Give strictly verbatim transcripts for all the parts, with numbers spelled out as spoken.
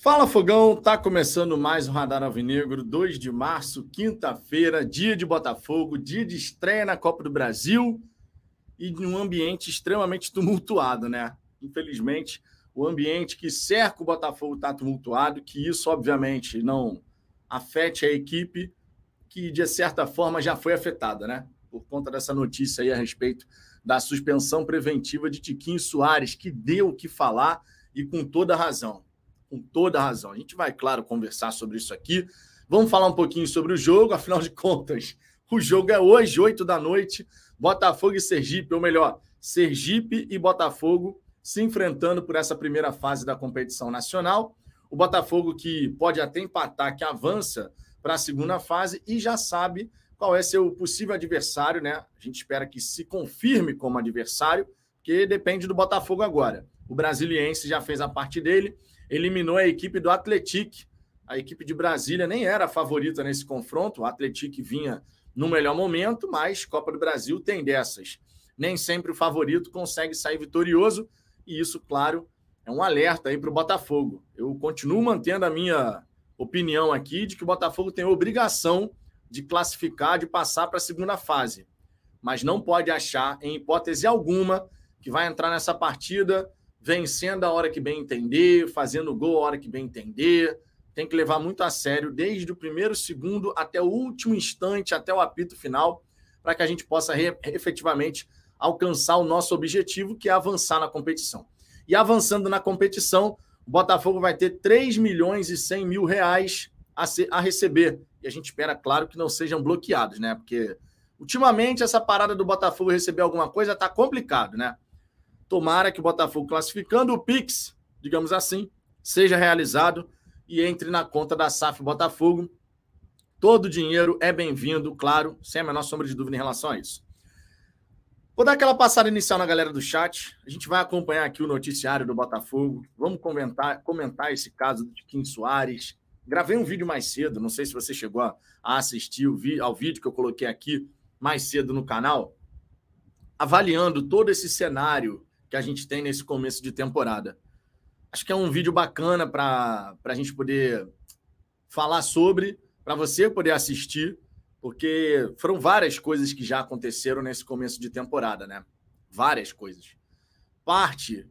Fala, Fogão! Tá começando mais um Radar Alvinegro, dois de março, quinta-feira, dia de Botafogo, dia de estreia na Copa do Brasil e de um ambiente extremamente tumultuado, né? Infelizmente, o ambiente que cerca o Botafogo está tumultuado, que isso, obviamente, não afete a equipe, que, de certa forma, já foi afetada, né? Por conta dessa notícia aí a respeito da suspensão preventiva de Tiquinho Soares, que deu o que falar e com toda a razão. Com toda a razão. A gente vai, claro, conversar sobre isso aqui. Vamos falar um pouquinho sobre o jogo. Afinal de contas, o jogo é hoje, oito da noite. Botafogo e Sergipe, ou melhor, Sergipe e Botafogo se enfrentando por essa primeira fase da competição nacional. O Botafogo que pode até empatar, que avança para a segunda fase e já sabe qual é seu possível adversário, né? A gente espera que se confirme como adversário, porque depende do Botafogo agora. O brasiliense já fez a parte dele. Eliminou a equipe do Atletic. A equipe de Brasília nem era a favorita nesse confronto. O Atletic vinha no melhor momento, mas Copa do Brasil tem dessas. Nem sempre o favorito consegue sair vitorioso. E isso, claro, é um alerta aí para o Botafogo. Eu continuo mantendo a minha opinião aqui de que o Botafogo tem a obrigação de classificar, de passar para a segunda fase. Mas não pode achar, em hipótese alguma, que vai entrar nessa partida vencendo a hora que bem entender, fazendo gol a hora que bem entender. Tem que levar muito a sério, desde o primeiro segundo até o último instante, até o apito final, para que a gente possa re- efetivamente alcançar o nosso objetivo, que é avançar na competição. E avançando na competição, o Botafogo vai ter três milhões e cem mil reais a, se- a receber. E a gente espera, claro, que não sejam bloqueados, né? Porque, ultimamente, essa parada do Botafogo receber alguma coisa está complicado, né? Tomara que o Botafogo, classificando o Pix, digamos assim, seja realizado e entre na conta da S A F Botafogo. Todo o dinheiro é bem-vindo, claro, sem a menor sombra de dúvida em relação a isso. Vou dar aquela passada inicial na galera do chat. A gente vai acompanhar aqui o noticiário do Botafogo. Vamos comentar, comentar esse caso do Tiquinho Soares. Gravei um vídeo mais cedo, não sei se você chegou a assistir ao vídeo que eu coloquei aqui mais cedo no canal, avaliando todo esse cenário que a gente tem nesse começo de temporada. Acho que é um vídeo bacana para a gente poder falar sobre, para você poder assistir, porque foram várias coisas que já aconteceram nesse começo de temporada, né? Várias coisas. Parte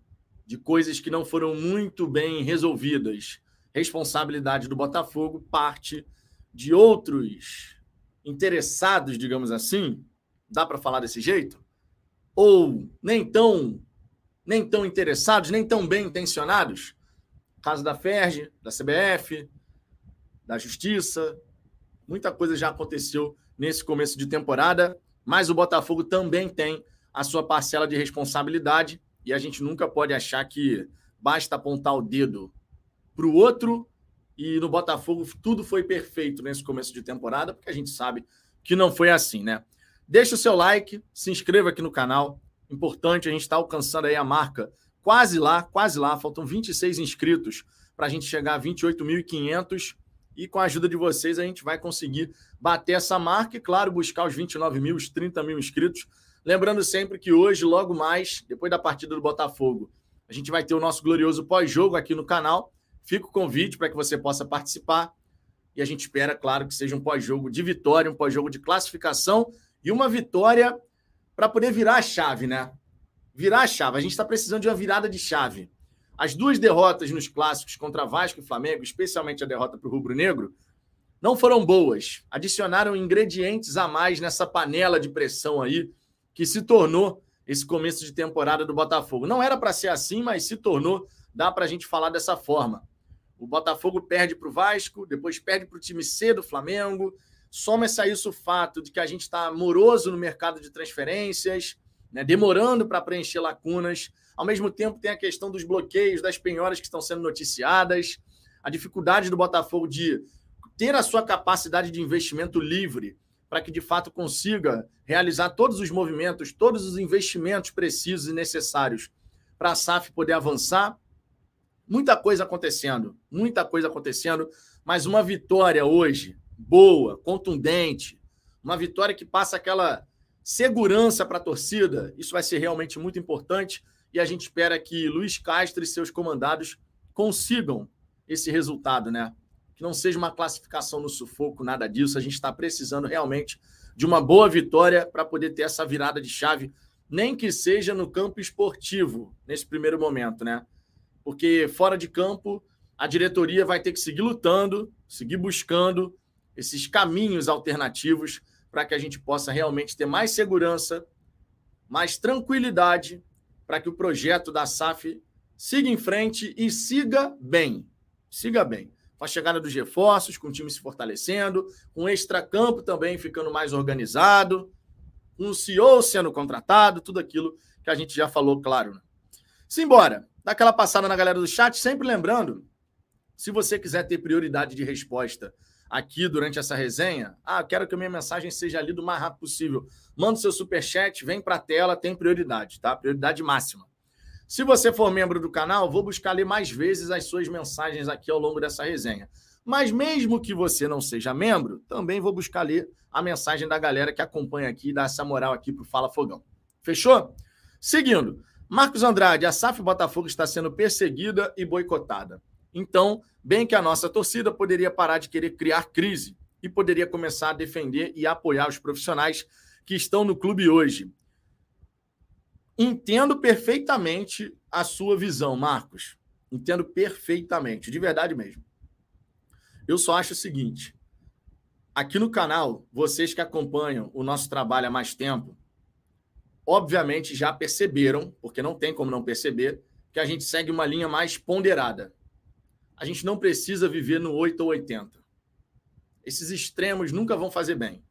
de coisas que não foram muito bem resolvidas. Responsabilidade do Botafogo, parte de outros interessados, digamos assim. Dá para falar desse jeito? Ou nem tão... nem tão interessados, nem tão bem intencionados. Caso da F E R J, da C B F, da Justiça. Muita coisa já aconteceu nesse começo de temporada, mas o Botafogo também tem a sua parcela de responsabilidade e a gente nunca pode achar que basta apontar o dedo para o outro e no Botafogo tudo foi perfeito nesse começo de temporada, porque a gente sabe que não foi assim, né? Deixa o seu like, se inscreva aqui no canal. Importante, a gente está alcançando aí a marca quase lá, quase lá, faltam vinte e seis inscritos para a gente chegar a vinte e oito mil e quinhentos e com a ajuda de vocês a gente vai conseguir bater essa marca e, claro, buscar os vinte e nove mil, os trinta mil inscritos. Lembrando sempre que hoje, logo mais, depois da partida do Botafogo, a gente vai ter o nosso glorioso pós-jogo aqui no canal. Fica o convite para que você possa participar e a gente espera, claro, que seja um pós-jogo de vitória, um pós-jogo de classificação e uma vitória para poder virar a chave, né? Virar a chave. A gente está precisando de uma virada de chave. As duas derrotas nos clássicos contra Vasco e Flamengo, especialmente a derrota para o Rubro Negro, não foram boas. Adicionaram ingredientes a mais nessa panela de pressão aí que se tornou esse começo de temporada do Botafogo. Não era para ser assim, mas se tornou. Dá para a gente falar dessa forma. O Botafogo perde para o Vasco, depois perde para o time C do Flamengo. Soma-se a isso o fato de que a gente está moroso no mercado de transferências, né, demorando para preencher lacunas. Ao mesmo tempo, tem a questão dos bloqueios, das penhoras que estão sendo noticiadas, a dificuldade do Botafogo de ter a sua capacidade de investimento livre para que, de fato, consiga realizar todos os movimentos, todos os investimentos precisos e necessários para a S A F poder avançar. Muita coisa acontecendo, muita coisa acontecendo, mas uma vitória hoje boa, contundente, uma vitória que passa aquela segurança para a torcida, isso vai ser realmente muito importante e a gente espera que Luís Castro e seus comandados consigam esse resultado, né? Que não seja uma classificação no sufoco, nada disso. A gente está precisando realmente de uma boa vitória para poder ter essa virada de chave, nem que seja no campo esportivo, nesse primeiro momento, né? Porque fora de campo, a diretoria vai ter que seguir lutando, seguir buscando esses caminhos alternativos para que a gente possa realmente ter mais segurança, mais tranquilidade, para que o projeto da S A F siga em frente e siga bem. Siga bem. Com a chegada dos reforços, com o time se fortalecendo, com o extracampo também ficando mais organizado, um C E O sendo contratado, tudo aquilo que a gente já falou, claro. Simbora. Dá aquela passada na galera do chat, sempre lembrando, se você quiser ter prioridade de resposta aqui durante essa resenha, ah, quero que a minha mensagem seja lida o mais rápido possível. Manda o seu superchat, vem para a tela, tem prioridade, tá? Prioridade máxima. Se você for membro do canal, vou buscar ler mais vezes as suas mensagens aqui ao longo dessa resenha. Mas mesmo que você não seja membro, também vou buscar ler a mensagem da galera que acompanha aqui e dá essa moral aqui pro Fala Fogão. Fechou? Seguindo. Marcos Andrade, a S A F Botafogo está sendo perseguida e boicotada. Então, bem que a nossa torcida poderia parar de querer criar crise e poderia começar a defender e apoiar os profissionais que estão no clube hoje. Entendo perfeitamente a sua visão, Marcos. Entendo perfeitamente, de verdade mesmo. Eu só acho o seguinte, aqui no canal, vocês que acompanham o nosso trabalho há mais tempo, obviamente já perceberam, porque não tem como não perceber, que a gente segue uma linha mais ponderada. A gente não precisa viver no oito ou oitenta. Esses extremos nunca vão fazer bem.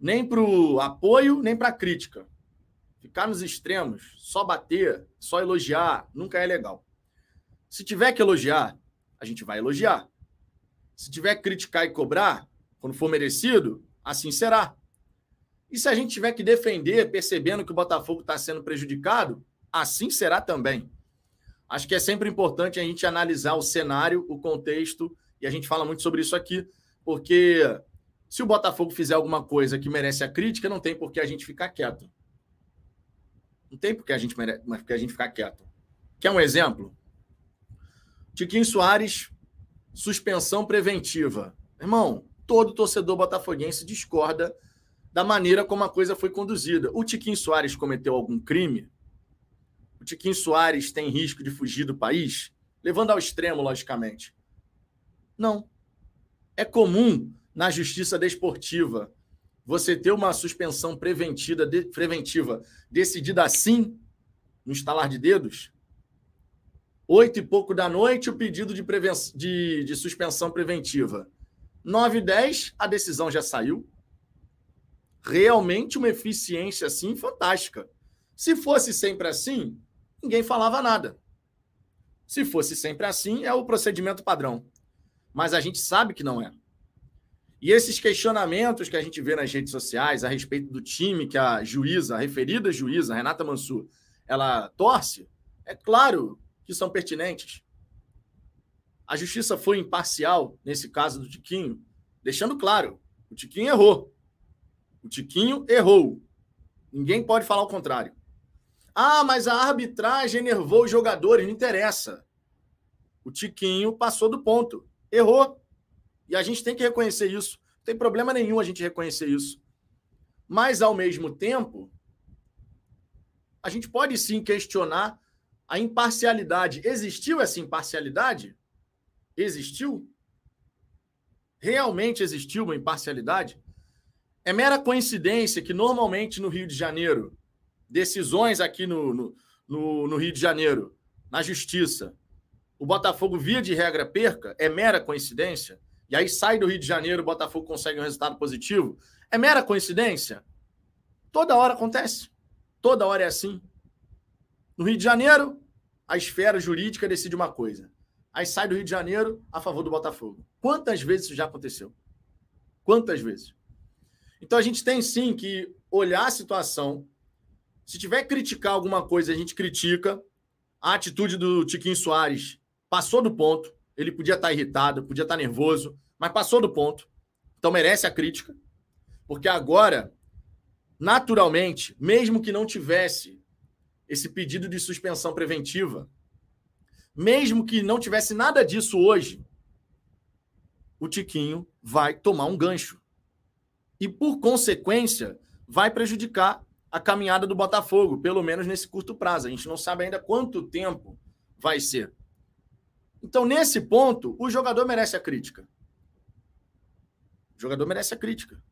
Nem para o apoio, nem para a crítica. Ficar nos extremos, só bater, só elogiar, nunca é legal. Se tiver que elogiar, a gente vai elogiar. Se tiver que criticar e cobrar, quando for merecido, assim será. E se a gente tiver que defender, percebendo que o Botafogo está sendo prejudicado, assim será também. Acho que é sempre importante a gente analisar o cenário, o contexto, e a gente fala muito sobre isso aqui, porque se o Botafogo fizer alguma coisa que merece a crítica, não tem por que a gente ficar quieto. Não tem por que a gente, mere... a gente ficar quieto. Quer um exemplo? Tiquinho Soares, suspensão preventiva. Irmão, todo torcedor botafoguense discorda da maneira como a coisa foi conduzida. O Tiquinho Soares cometeu algum crime? O Tiquinho Soares tem risco de fugir do país? Levando ao extremo, logicamente. Não. É comum na justiça desportiva você ter uma suspensão preventiva, de, preventiva decidida assim, no estalar de dedos. Oito e pouco da noite, o pedido de, preven... de, de suspensão preventiva. Nove e dez, a decisão já saiu. Realmente uma eficiência assim fantástica. Se fosse sempre assim, ninguém falava nada. Se fosse sempre assim, é o procedimento padrão. Mas a gente sabe que não é. E esses questionamentos que a gente vê nas redes sociais a respeito do time que a juíza, a referida juíza, Renata Mansur, ela torce, é claro que são pertinentes. A justiça foi imparcial nesse caso do Tiquinho, deixando claro, o Tiquinho errou. O Tiquinho errou. Ninguém pode falar o contrário. Ah, mas a arbitragem enervou os jogadores, não interessa. O Tiquinho passou do ponto, errou. E a gente tem que reconhecer isso. Não tem problema nenhum a gente reconhecer isso. Mas, ao mesmo tempo, a gente pode sim questionar a imparcialidade. Existiu essa imparcialidade? Existiu? Realmente existiu uma imparcialidade? É mera coincidência que, normalmente, no Rio de Janeiro, decisões aqui no, no, no, no Rio de Janeiro, na justiça, o Botafogo, via de regra, perca? É mera coincidência? E aí sai do Rio de Janeiro, o Botafogo consegue um resultado positivo. É mera coincidência? Toda hora acontece. Toda hora é assim. No Rio de Janeiro, a esfera jurídica decide uma coisa. Aí sai do Rio de Janeiro a favor do Botafogo. Quantas vezes isso já aconteceu? Quantas vezes? Então a gente tem sim que olhar a situação. Se tiver que criticar alguma coisa, a gente critica. A atitude do Tiquinho Soares passou do ponto. Ele podia estar irritado, podia estar nervoso, mas passou do ponto. Então merece a crítica, porque agora, naturalmente, mesmo que não tivesse esse pedido de suspensão preventiva, mesmo que não tivesse nada disso hoje, o Tiquinho vai tomar um gancho. E, por consequência, vai prejudicar a caminhada do Botafogo, pelo menos nesse curto prazo. A gente não sabe ainda quanto tempo vai ser. Então, nesse ponto, o jogador merece a crítica. O jogador merece a crítica.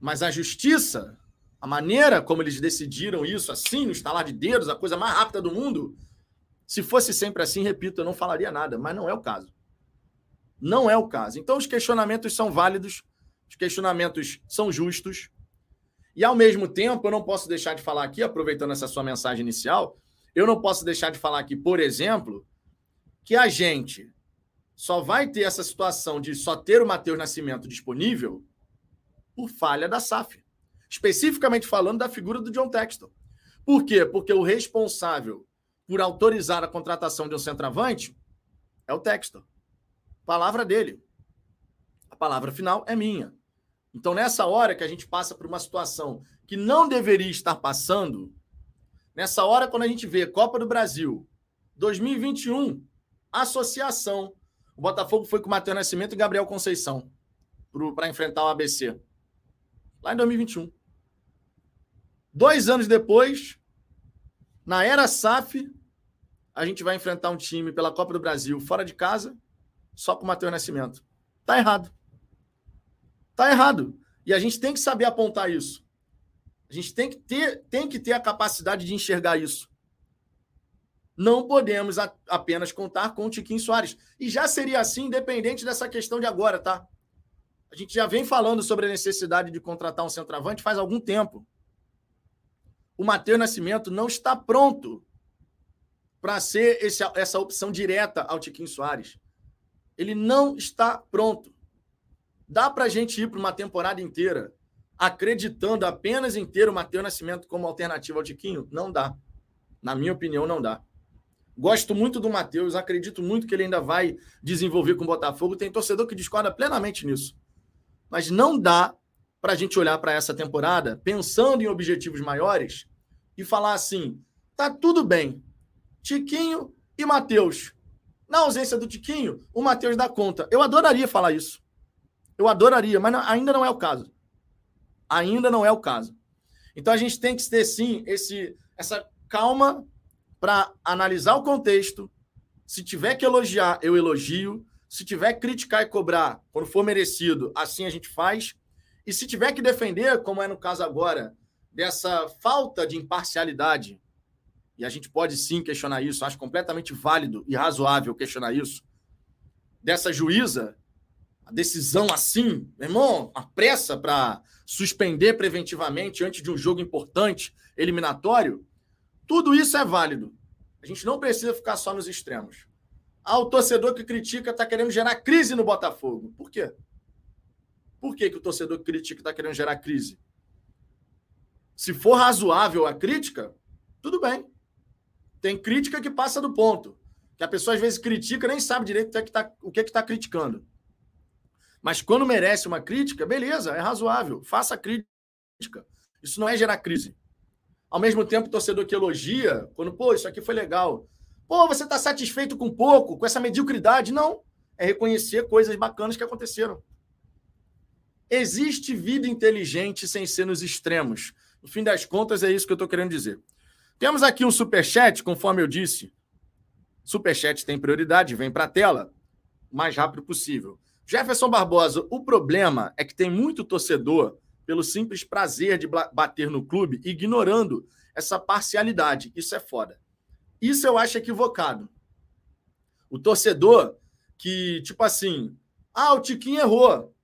Mas a justiça, a maneira como eles decidiram isso, assim, no estalar de dedos, a coisa mais rápida do mundo, se fosse sempre assim, repito, eu não falaria nada, mas não é o caso. Não é o caso. Então, os questionamentos são válidos, os questionamentos são justos, e, ao mesmo tempo, eu não posso deixar de falar aqui, aproveitando essa sua mensagem inicial, eu não posso deixar de falar aqui, por exemplo, que a gente só vai ter essa situação de só ter o Matheus Nascimento disponível por falha da S A F. Especificamente falando da figura do John Textor. Por quê? Porque o responsável por autorizar a contratação de um centroavante é o Textor. Palavra dele. A palavra final é minha. Então, nessa hora que a gente passa por uma situação que não deveria estar passando, nessa hora, quando a gente vê Copa do Brasil, dois mil e vinte e um, associação. O Botafogo foi com o Matheus Nascimento e Gabriel Conceição para enfrentar o A B C. Lá em dois mil e vinte e um. Dois anos depois, na era S A F, a gente vai enfrentar um time pela Copa do Brasil fora de casa, só com o Matheus Nascimento. Tá errado. Tá errado. E a gente tem que saber apontar isso. A gente tem que ter, tem que ter a capacidade de enxergar isso. Não podemos a, apenas contar com o Tiquinho Soares. E já seria assim, independente dessa questão de agora, tá? A gente já vem falando sobre a necessidade de contratar um centroavante faz algum tempo. O Matheus Nascimento não está pronto para ser esse, essa opção direta ao Tiquinho Soares. Ele não está pronto. Dá para a gente ir para uma temporada inteira acreditando apenas em ter o Matheus Nascimento como alternativa ao Tiquinho? Não dá. Na minha opinião, não dá. Gosto muito do Matheus, acredito muito que ele ainda vai desenvolver com o Botafogo. Tem torcedor que discorda plenamente nisso. Mas não dá para a gente olhar para essa temporada pensando em objetivos maiores e falar assim, tá tudo bem, Tiquinho e Matheus. Na ausência do Tiquinho, o Matheus dá conta. Eu adoraria falar isso. Eu adoraria, mas não, ainda não é o caso. Ainda não é o caso. Então a gente tem que ter, sim, esse, essa calma para analisar o contexto. Se tiver que elogiar, eu elogio. Se tiver que criticar e cobrar, quando for merecido, assim a gente faz. E se tiver que defender, como é no caso agora, dessa falta de imparcialidade, e a gente pode sim questionar isso, acho completamente válido e razoável questionar isso, dessa juíza, a decisão assim, meu irmão, a pressa para suspender preventivamente antes de um jogo importante, eliminatório, tudo isso é válido. A gente não precisa ficar só nos extremos. Ah, o torcedor que critica está querendo gerar crise no Botafogo. Por quê? Por que, que o torcedor que critica está querendo gerar crise? Se for razoável a crítica, tudo bem. Tem crítica que passa do ponto. Que a pessoa às vezes critica e nem sabe direito o que está criticando. Mas quando merece uma crítica, beleza, é razoável. Faça a crítica. Isso não é gerar crise. Ao mesmo tempo, o torcedor que elogia, quando, pô, isso aqui foi legal. Pô, você está satisfeito com pouco, com essa mediocridade? Não. É reconhecer coisas bacanas que aconteceram. Existe vida inteligente sem ser nos extremos. No fim das contas, é isso que eu estou querendo dizer. Temos aqui um superchat, conforme eu disse. Superchat tem prioridade, vem para a tela o mais rápido possível. Jefferson Barbosa, o problema é que tem muito torcedor, pelo simples prazer de bater no clube, ignorando essa parcialidade. Isso é foda. Isso eu acho equivocado. O torcedor que, tipo assim, ah, o Tiquinho errou,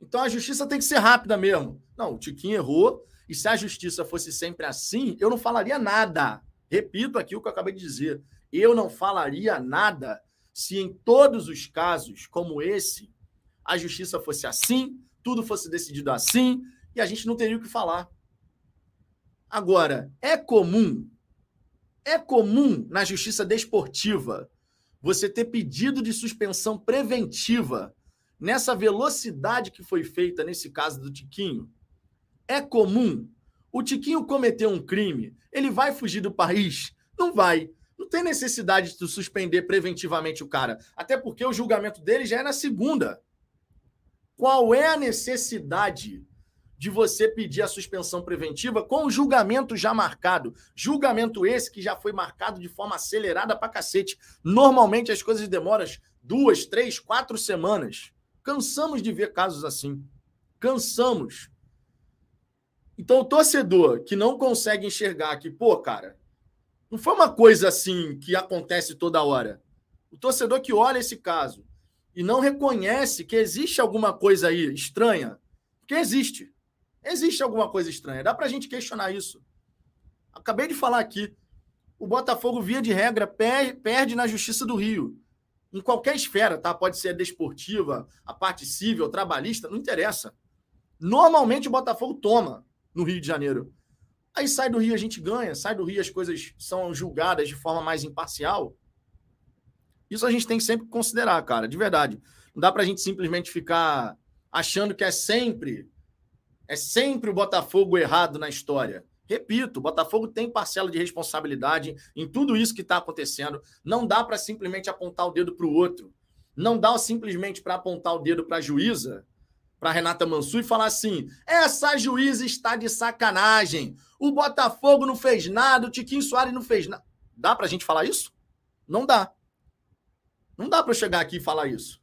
então a justiça tem que ser rápida mesmo. Não, o Tiquinho errou, e se a justiça fosse sempre assim, eu não falaria nada. Repito aqui o que eu acabei de dizer. Eu não falaria nada se em todos os casos como esse, a justiça fosse assim, tudo fosse decidido assim, e a gente não teria o que falar. Agora, é comum... É comum na justiça desportiva você ter pedido de suspensão preventiva nessa velocidade que foi feita nesse caso do Tiquinho? É comum. O Tiquinho cometeu um crime, ele vai fugir do país? Não vai. Não tem necessidade de tu suspender preventivamente o cara. Até porque o julgamento dele já é na segunda. Qual é a necessidade de você pedir a suspensão preventiva com o julgamento já marcado? Julgamento esse que já foi marcado de forma acelerada pra cacete. Normalmente as coisas demoram duas, três, quatro semanas. Cansamos de ver casos assim. Cansamos. Então o torcedor que não consegue enxergar que, pô, cara, não foi uma coisa assim que acontece toda hora. O torcedor que olha esse caso e não reconhece que existe alguma coisa aí estranha, porque existe. Existe alguma coisa estranha. Dá pra gente questionar isso. Acabei de falar aqui. O Botafogo, via de regra, perde na Justiça do Rio. Em qualquer esfera, tá? Pode ser a desportiva, a parte civil, trabalhista, não interessa. Normalmente o Botafogo toma no Rio de Janeiro. Aí sai do Rio, a gente ganha. Sai do Rio, as coisas são julgadas de forma mais imparcial. Isso a gente tem que sempre considerar, cara, de verdade. Não dá pra gente simplesmente ficar achando que é sempre, é sempre o Botafogo errado na história. Repito, o Botafogo tem parcela de responsabilidade em tudo isso que está acontecendo. Não dá para simplesmente apontar o dedo para o outro. Não dá simplesmente para apontar o dedo para a juíza, para a Renata Mansur, e falar assim, essa juíza está de sacanagem, o Botafogo não fez nada, o Tiquinho Soares não fez nada. Dá para a gente falar isso? Não dá. Não dá para eu chegar aqui e falar isso.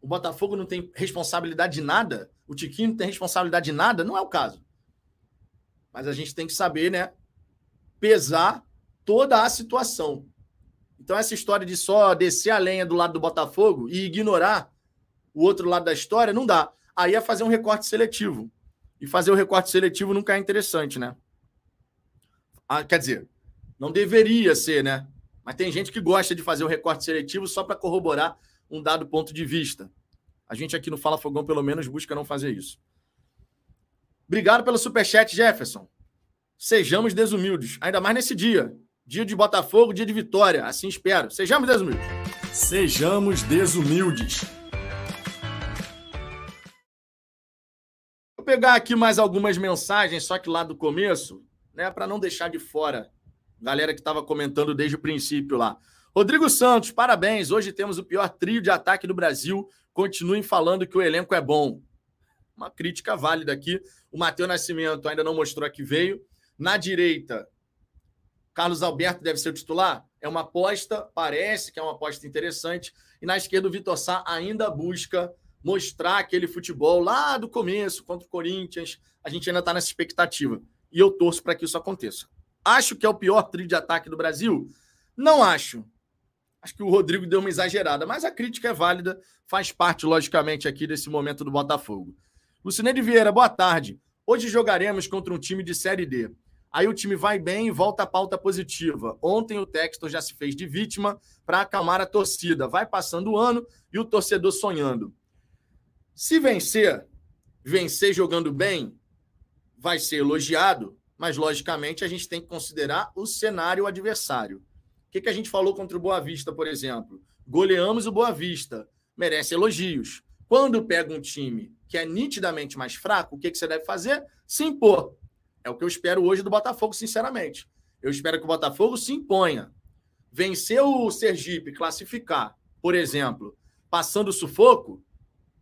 O Botafogo não tem responsabilidade de nada, o Tiquinho não tem responsabilidade de nada, não é o caso. Mas a gente tem que saber, né, pesar toda a situação. Então essa história de só descer a lenha do lado do Botafogo e ignorar o outro lado da história, não dá. Aí é fazer um recorte seletivo. E fazer o recorte seletivo nunca é interessante, né? Ah, quer dizer, não deveria ser, né? Mas tem gente que gosta de fazer um recorte seletivo só para corroborar um dado ponto de vista. A gente aqui no Fala Fogão, pelo menos, busca não fazer isso. Obrigado pelo superchat, Jefferson. Sejamos desumildes, ainda mais nesse dia. Dia de Botafogo, dia de vitória, assim espero. Sejamos desumildes. Sejamos desumildes. Vou pegar aqui mais algumas mensagens, só que lá do começo, né, para não deixar de fora a galera que estava comentando desde o princípio lá. Rodrigo Santos, parabéns. Hoje temos o pior trio de ataque do Brasil. Continuem falando que o elenco é bom. Uma crítica válida aqui. O Matheus Nascimento ainda não mostrou a que veio. Na direita, Carlos Alberto deve ser o titular? É uma aposta, parece que é uma aposta interessante. E na esquerda, o Vitor Sá ainda busca mostrar aquele futebol lá do começo, contra o Corinthians. A gente ainda está nessa expectativa. E eu torço para que isso aconteça. Acho que é o pior trio de ataque do Brasil? Não acho. Acho que o Rodrigo deu uma exagerada, mas a crítica é válida. Faz parte, logicamente, aqui desse momento do Botafogo. Lucineide Vieira, boa tarde. Hoje jogaremos contra um time de Série D. Aí o time vai bem e volta à pauta positiva. Ontem o Textor já se fez de vítima para acalmar a torcida. Vai passando o ano e o torcedor sonhando. Se vencer, vencer jogando bem, vai ser elogiado, mas logicamente a gente tem que considerar o cenário adversário. O que, que a gente falou contra o Boa Vista, por exemplo? Goleamos o Boa Vista, merece elogios. Quando pega um time que é nitidamente mais fraco, o que você deve fazer? Se impor. É o que eu espero hoje do Botafogo, sinceramente. Eu espero que o Botafogo se imponha. Vencer o Sergipe, classificar, por exemplo, passando o sufoco,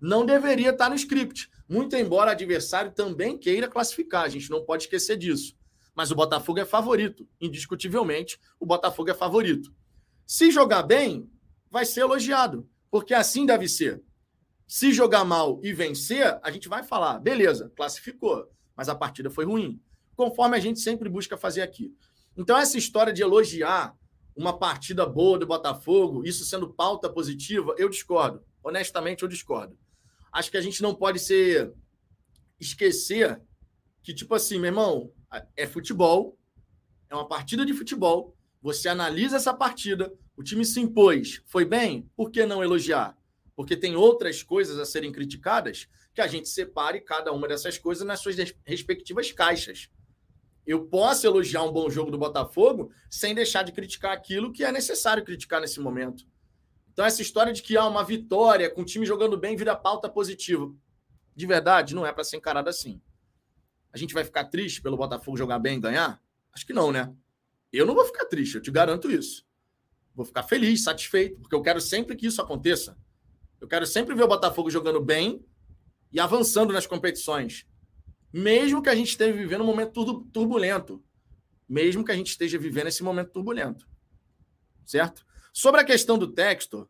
não deveria estar no script. Muito embora o adversário também queira classificar, a gente não pode esquecer disso. Mas o Botafogo é favorito. Indiscutivelmente, o Botafogo é favorito. Se jogar bem, vai ser elogiado, porque assim deve ser. Se jogar mal e vencer, a gente vai falar, beleza, classificou, mas a partida foi ruim, conforme a gente sempre busca fazer aqui. Então essa história de elogiar uma partida boa do Botafogo, isso sendo pauta positiva, eu discordo. Honestamente, eu discordo. Acho que a gente não pode ser esquecer que, tipo assim, meu irmão, é futebol, é uma partida de futebol, você analisa essa partida, o time se impôs, foi bem, por que não elogiar? Porque tem outras coisas a serem criticadas, que a gente separe cada uma dessas coisas nas suas respectivas caixas. Eu posso elogiar um bom jogo do Botafogo sem deixar de criticar aquilo que é necessário criticar nesse momento. Então essa história de que há ah, uma vitória com o time jogando bem vira pauta positiva, de verdade, não é para ser encarada assim. A gente vai ficar triste pelo Botafogo jogar bem e ganhar? Acho que não, né? Eu não vou ficar triste, eu te garanto isso. Vou ficar feliz, satisfeito, porque eu quero sempre que isso aconteça. Eu quero sempre ver o Botafogo jogando bem e avançando nas competições. Mesmo que a gente esteja vivendo um momento turbulento. Mesmo que a gente esteja vivendo esse momento turbulento. Certo? Sobre a questão do Textor,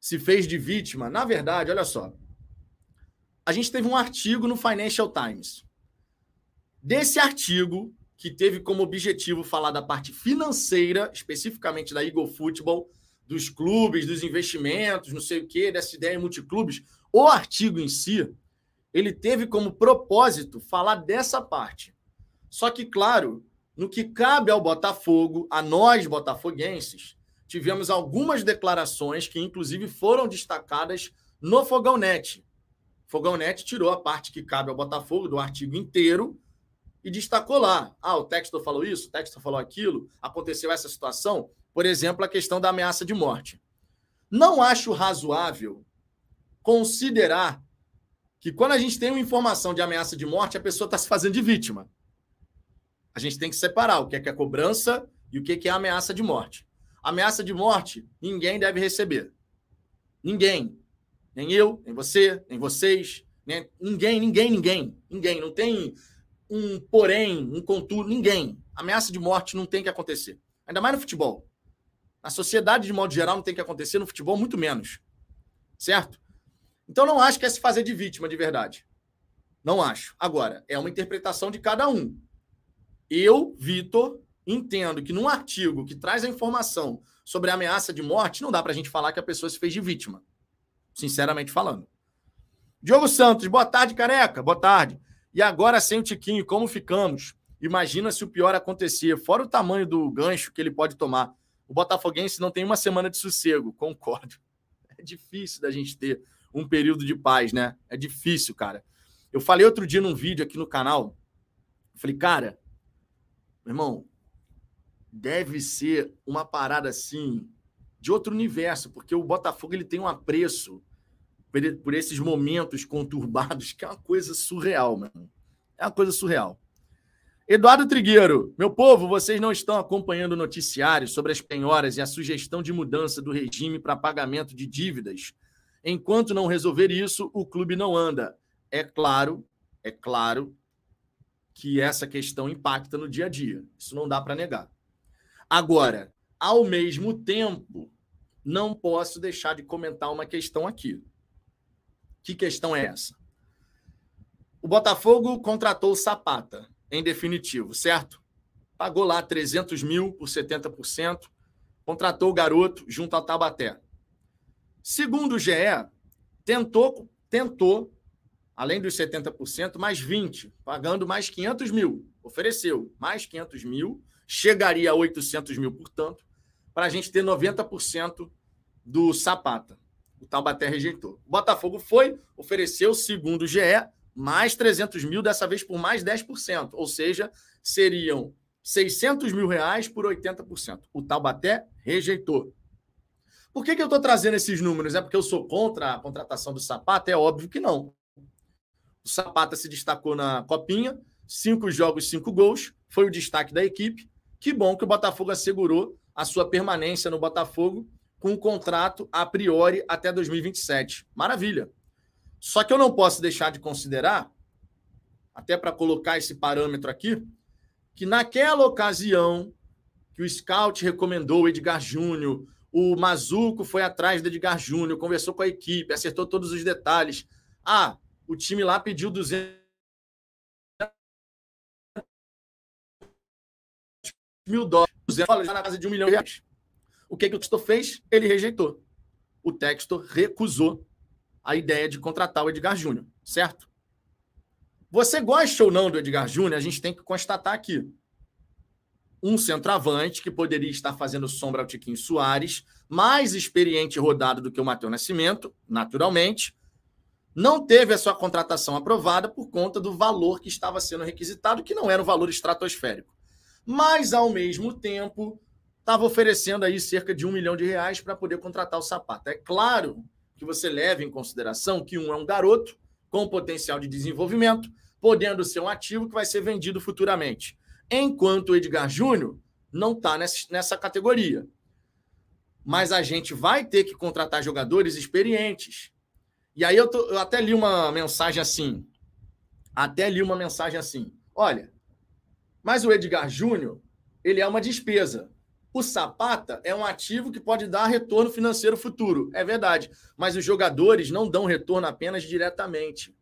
se fez de vítima, na verdade, olha só. A gente teve um artigo no Financial Times. Desse artigo, que teve como objetivo falar da parte financeira, especificamente da Eagle Football, dos clubes, dos investimentos, não sei o quê, dessa ideia em multiclubes, o artigo em si, ele teve como propósito falar dessa parte. Só que, claro, no que cabe ao Botafogo, a nós botafoguenses, tivemos algumas declarações que, inclusive, foram destacadas no Fogão Net. O Fogão Net tirou a parte que cabe ao Botafogo do artigo inteiro e destacou lá. Ah, o Textor falou isso, o Textor falou aquilo, aconteceu essa situação. Por exemplo, a questão da ameaça de morte. Não acho razoável considerar que quando a gente tem uma informação de ameaça de morte, a pessoa está se fazendo de vítima. A gente tem que separar o que é, que é cobrança e o que é, que é ameaça de morte. Ameaça de morte, ninguém deve receber. Ninguém. Nem eu, nem você, nem vocês. Nem... Ninguém, ninguém, ninguém. Ninguém. Não tem um porém, um contudo, ninguém. Ameaça de morte não tem que acontecer. Ainda mais no futebol. Na sociedade, de modo geral, não tem que acontecer. No futebol, muito menos. Certo? Então, não acho que é se fazer de vítima, de verdade. Não acho. Agora, é uma interpretação de cada um. Eu, Vitor, entendo que num artigo que traz a informação sobre a ameaça de morte, não dá pra gente falar que a pessoa se fez de vítima. Sinceramente falando. Diogo Santos, boa tarde, careca. Boa tarde. E agora, sem o Tiquinho, como ficamos? Imagina se o pior acontecer. Fora o tamanho do gancho que ele pode tomar. O botafoguense não tem uma semana de sossego. Concordo. É difícil da gente ter um período de paz, né? É difícil, cara. Eu falei outro dia num vídeo aqui no canal. Falei, cara, meu irmão, deve ser uma parada assim de outro universo, porque o Botafogo ele tem um apreço por esses momentos conturbados que é uma coisa surreal, mano. É uma coisa surreal. Eduardo Trigueiro, meu povo, vocês não estão acompanhando o noticiário sobre as penhoras e a sugestão de mudança do regime para pagamento de dívidas. Enquanto não resolver isso, o clube não anda. É claro, é claro que essa questão impacta no dia a dia. Isso não dá para negar. Agora, ao mesmo tempo, não posso deixar de comentar uma questão aqui. Que questão é essa? O Botafogo contratou o Zapata. Em definitivo, certo? Pagou lá trezentos mil por setenta por cento, contratou o garoto junto ao Taubaté. Segundo o G E, tentou, tentou além dos setenta por cento, mais vinte por cento, pagando mais quinhentos mil. Ofereceu mais quinhentos mil, chegaria a oitocentos mil, portanto, para a gente ter noventa por cento do Zapata. O Taubaté rejeitou. O Botafogo foi, ofereceu, segundo o G E, mais trezentos mil, dessa vez por mais dez por cento. Ou seja, seriam seiscentos mil reais por oitenta por cento. O Taubaté rejeitou. Por que, que eu estou trazendo esses números? É porque eu sou contra a contratação do Zapata? É óbvio que não. O Zapata se destacou na Copinha, cinco jogos, cinco gols, foi o destaque da equipe. Que bom que o Botafogo assegurou a sua permanência no Botafogo com um contrato a priori até dois mil e vinte e sete. Maravilha. Só que eu não posso deixar de considerar, até para colocar esse parâmetro aqui, que naquela ocasião que o scout recomendou o Edgar Júnior, o Mazuco foi atrás do Edgar Júnior, conversou com a equipe, acertou todos os detalhes. Ah, o time lá pediu duzentos mil dólares, duzentos dólares na casa de um milhão de reais. O que, que o Textor fez? Ele rejeitou. O Textor recusou a ideia de contratar o Edgar Júnior, certo? Você gosta ou não do Edgar Júnior, a gente tem que constatar aqui. Um centroavante que poderia estar fazendo sombra ao Tiquinho Soares, mais experiente e rodado do que o Matheus Nascimento, naturalmente, não teve a sua contratação aprovada por conta do valor que estava sendo requisitado, que não era um valor estratosférico. Mas, ao mesmo tempo, estava oferecendo aí cerca de um milhão de reais para poder contratar o Zapata. É claro que você leve em consideração que um é um garoto com potencial de desenvolvimento, podendo ser um ativo que vai ser vendido futuramente. Enquanto o Edgar Júnior não está nessa categoria. Mas a gente vai ter que contratar jogadores experientes. E aí eu, tô, eu até li uma mensagem assim. Até li uma mensagem assim. Olha, mas o Edgar Júnior, ele é uma despesa. O Zapata é um ativo que pode dar retorno financeiro futuro. É verdade. Mas os jogadores não dão retorno apenas diretamente.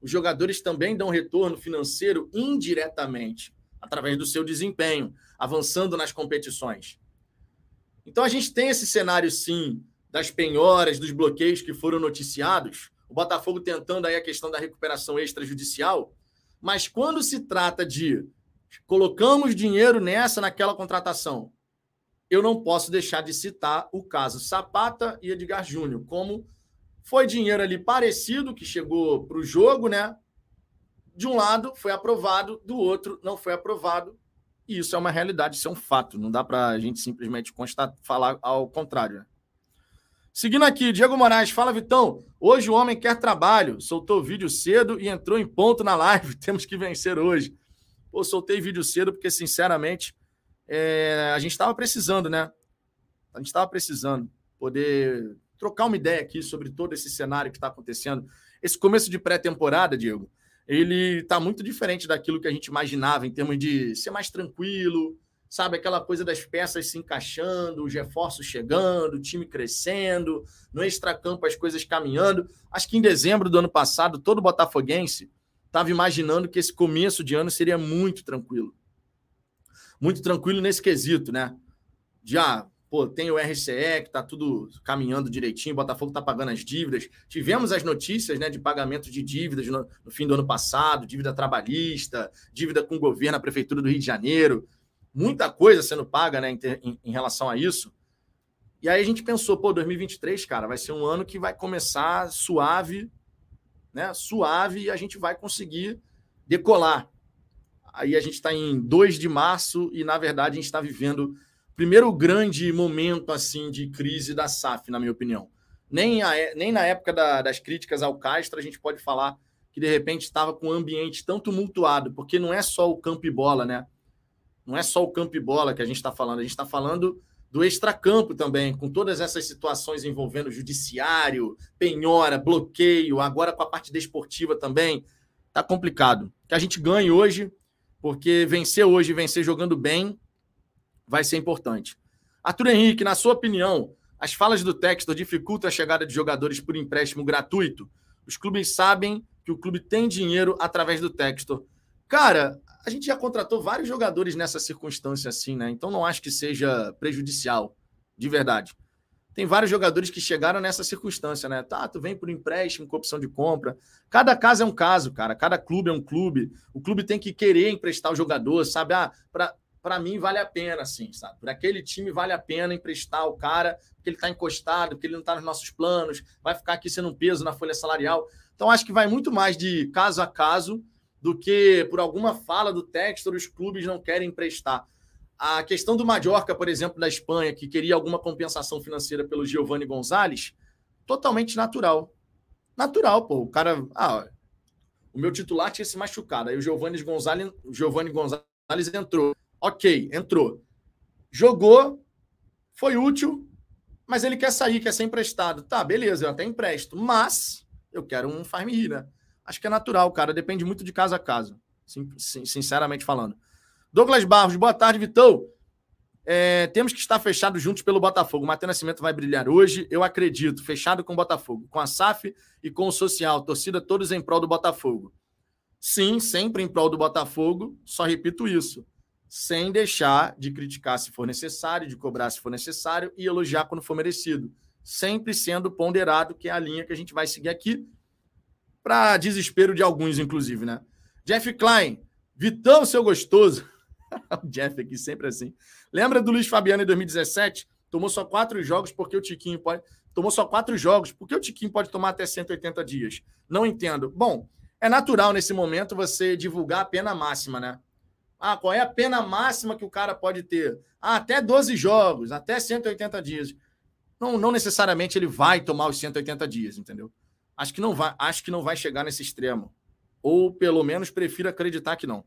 Os jogadores também dão retorno financeiro indiretamente, através do seu desempenho, avançando nas competições. Então a gente tem esse cenário, sim, das penhoras, dos bloqueios que foram noticiados, o Botafogo tentando aí a questão da recuperação extrajudicial, mas quando se trata de colocamos dinheiro nessa, naquela contratação, eu não posso deixar de citar o caso Zapata e Edgar Júnior, como foi dinheiro ali parecido, que chegou para o jogo, né? De um lado foi aprovado, do outro não foi aprovado. E isso é uma realidade, isso é um fato. Não dá para a gente simplesmente constatar, falar ao contrário. Né? Seguindo aqui, Diego Moraes. Fala, Vitão. Hoje o homem quer trabalho. Soltou vídeo cedo e entrou em ponto na live. Temos que vencer hoje. Pô, soltei vídeo cedo porque, sinceramente, é... a gente estava precisando, né? A gente estava precisando poder trocar uma ideia aqui sobre todo esse cenário que está acontecendo. Esse começo de pré-temporada, Diego, ele está muito diferente daquilo que a gente imaginava em termos de ser mais tranquilo, sabe? Aquela coisa das peças se encaixando, os reforços chegando, o time crescendo, no extracampo as coisas caminhando. Acho que em dezembro do ano passado, todo botafoguense estava imaginando que esse começo de ano seria muito tranquilo. Muito tranquilo nesse quesito, né? Já, pô, tem o R C E que está tudo caminhando direitinho, o Botafogo está pagando as dívidas. Tivemos as notícias, né, de pagamento de dívidas no, no fim do ano passado, dívida trabalhista, dívida com o governo, a Prefeitura do Rio de Janeiro. Muita coisa sendo paga, né, em, ter, em, em relação a isso. E aí a gente pensou, pô, dois mil e vinte e três, cara, vai ser um ano que vai começar suave, né, suave, e a gente vai conseguir decolar. Aí a gente está em dois de março e, na verdade, a gente está vivendo... primeiro grande momento assim de crise da S A F, na minha opinião. Nem, a, nem na época da, das críticas ao Castro a gente pode falar que, de repente, estava com um ambiente tão tumultuado, porque não é só o campo e bola, né? Não é só o campo e bola que a gente está falando. A gente está falando do extracampo também, com todas essas situações envolvendo judiciário, penhora, bloqueio, agora com a parte desportiva também. Está complicado. Que a gente ganhe hoje, porque vencer hoje, vencer jogando bem, vai ser importante. Arthur Henrique, na sua opinião, as falas do Textor dificultam a chegada de jogadores por empréstimo gratuito? Os clubes sabem que o clube tem dinheiro através do Textor. Cara, a gente já contratou vários jogadores nessa circunstância assim, né? Então não acho que seja prejudicial, de verdade. Tem vários jogadores que chegaram nessa circunstância, né? Tá, tu vem por empréstimo, com opção de compra. Cada caso é um caso, cara. Cada clube é um clube. O clube tem que querer emprestar o jogador, sabe? Ah, pra... para mim, vale a pena, sim, sabe? Para aquele time, vale a pena emprestar o cara, porque ele está encostado, porque ele não está nos nossos planos, vai ficar aqui sendo um peso na folha salarial. Então, acho que vai muito mais de caso a caso do que por alguma fala do Textor os clubes não querem emprestar. A questão do Mallorca, por exemplo, da Espanha, que queria alguma compensação financeira pelo Giovanni Gonzalez, totalmente natural. Natural, pô. O cara... Ah, o meu titular tinha se machucado, aí o Giovanni Gonzalez, o Giovanni Gonzalez entrou. Ok, entrou. Jogou, foi útil, mas ele quer sair, quer ser emprestado. Tá, beleza, eu até empresto, mas eu quero um farm rir, né? Acho que é natural, cara, depende muito de caso a caso, sinceramente falando. Douglas Barros, boa tarde, Vitão. É, temos que estar fechados juntos pelo Botafogo. O Matheus Nascimento vai brilhar hoje, eu acredito, fechado com o Botafogo, com a S A F e com o Social, torcida todos em prol do Botafogo. Sim, sempre em prol do Botafogo, só repito isso. Sem deixar de criticar se for necessário, de cobrar se for necessário e elogiar quando for merecido. Sempre sendo ponderado, que é a linha que a gente vai seguir aqui, para desespero de alguns, inclusive, né? Jeff Klein, Vitão, seu gostoso. O Jeff aqui sempre assim. Lembra do Luiz Fabiano em dois mil e dezessete? Tomou só quatro jogos porque o Tiquinho pode... Tomou só quatro jogos porque o Tiquinho pode tomar até cento e oitenta dias. Não entendo. Bom, é natural nesse momento você divulgar a pena máxima, né? Ah, qual é a pena máxima que o cara pode ter? Ah, até doze jogos, até cento e oitenta dias. Não, não necessariamente ele vai tomar os cento e oitenta dias, entendeu? Acho que não vai, acho que não vai chegar nesse extremo. Ou, pelo menos, prefiro acreditar que não.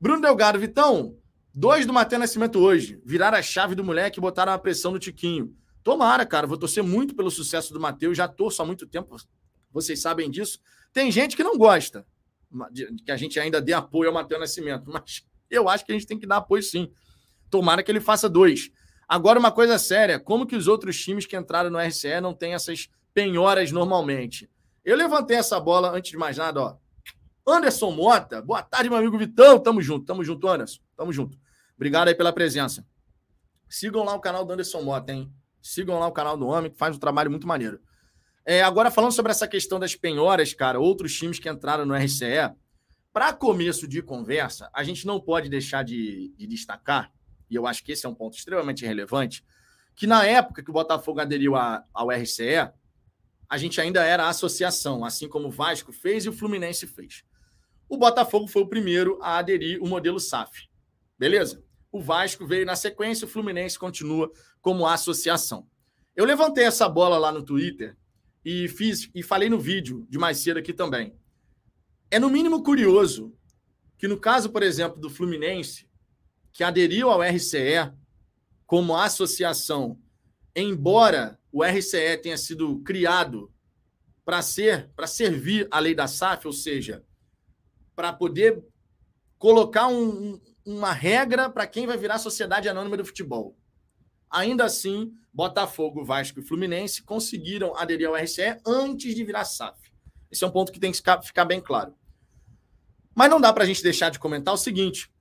Bruno Delgado, Vitão, Dois do Matheus Nascimento hoje. Viraram a chave do moleque e botaram a pressão no Tiquinho. Tomara, cara. Vou torcer muito pelo sucesso do Matheus. Já torço há muito tempo. Vocês sabem disso. Tem gente que não gosta que a gente ainda dê apoio ao Matheus Nascimento. Mas eu acho que a gente tem que dar apoio, sim. Tomara que ele faça dois. Agora, uma coisa séria. Como que os outros times que entraram no R C E não têm essas penhoras normalmente? Eu levantei essa bola antes de mais nada, ó. Anderson Mota, boa tarde, meu amigo Vitão. Tamo junto, tamo junto, Anderson. Tamo junto. Obrigado aí pela presença. Sigam lá o canal do Anderson Mota, hein? Sigam lá o canal do homem, que faz um trabalho muito maneiro. É, agora, falando sobre essa questão das penhoras, cara, outros times que entraram no R C E, para começo de conversa, a gente não pode deixar de, de destacar, e eu acho que esse é um ponto extremamente relevante, que na época que o Botafogo aderiu a, ao R C E, a gente ainda era a associação, assim como o Vasco fez e o Fluminense fez. O Botafogo foi o primeiro a aderir o modelo S A F. Beleza? O Vasco veio na sequência, o Fluminense continua como associação. Eu levantei essa bola lá no Twitter e, fiz, e falei no vídeo de mais cedo aqui também. É no mínimo curioso que no caso, por exemplo, do Fluminense, que aderiu ao R C E como associação, embora o R C E tenha sido criado para ser, para servir a lei da S A F, ou seja, para poder colocar um, uma regra para quem vai virar Sociedade Anônima do Futebol. Ainda assim, Botafogo, Vasco e Fluminense conseguiram aderir ao R C E antes de virar S A F. Esse é um ponto que tem que ficar bem claro. Mas não dá para a gente deixar de comentar o seguinte.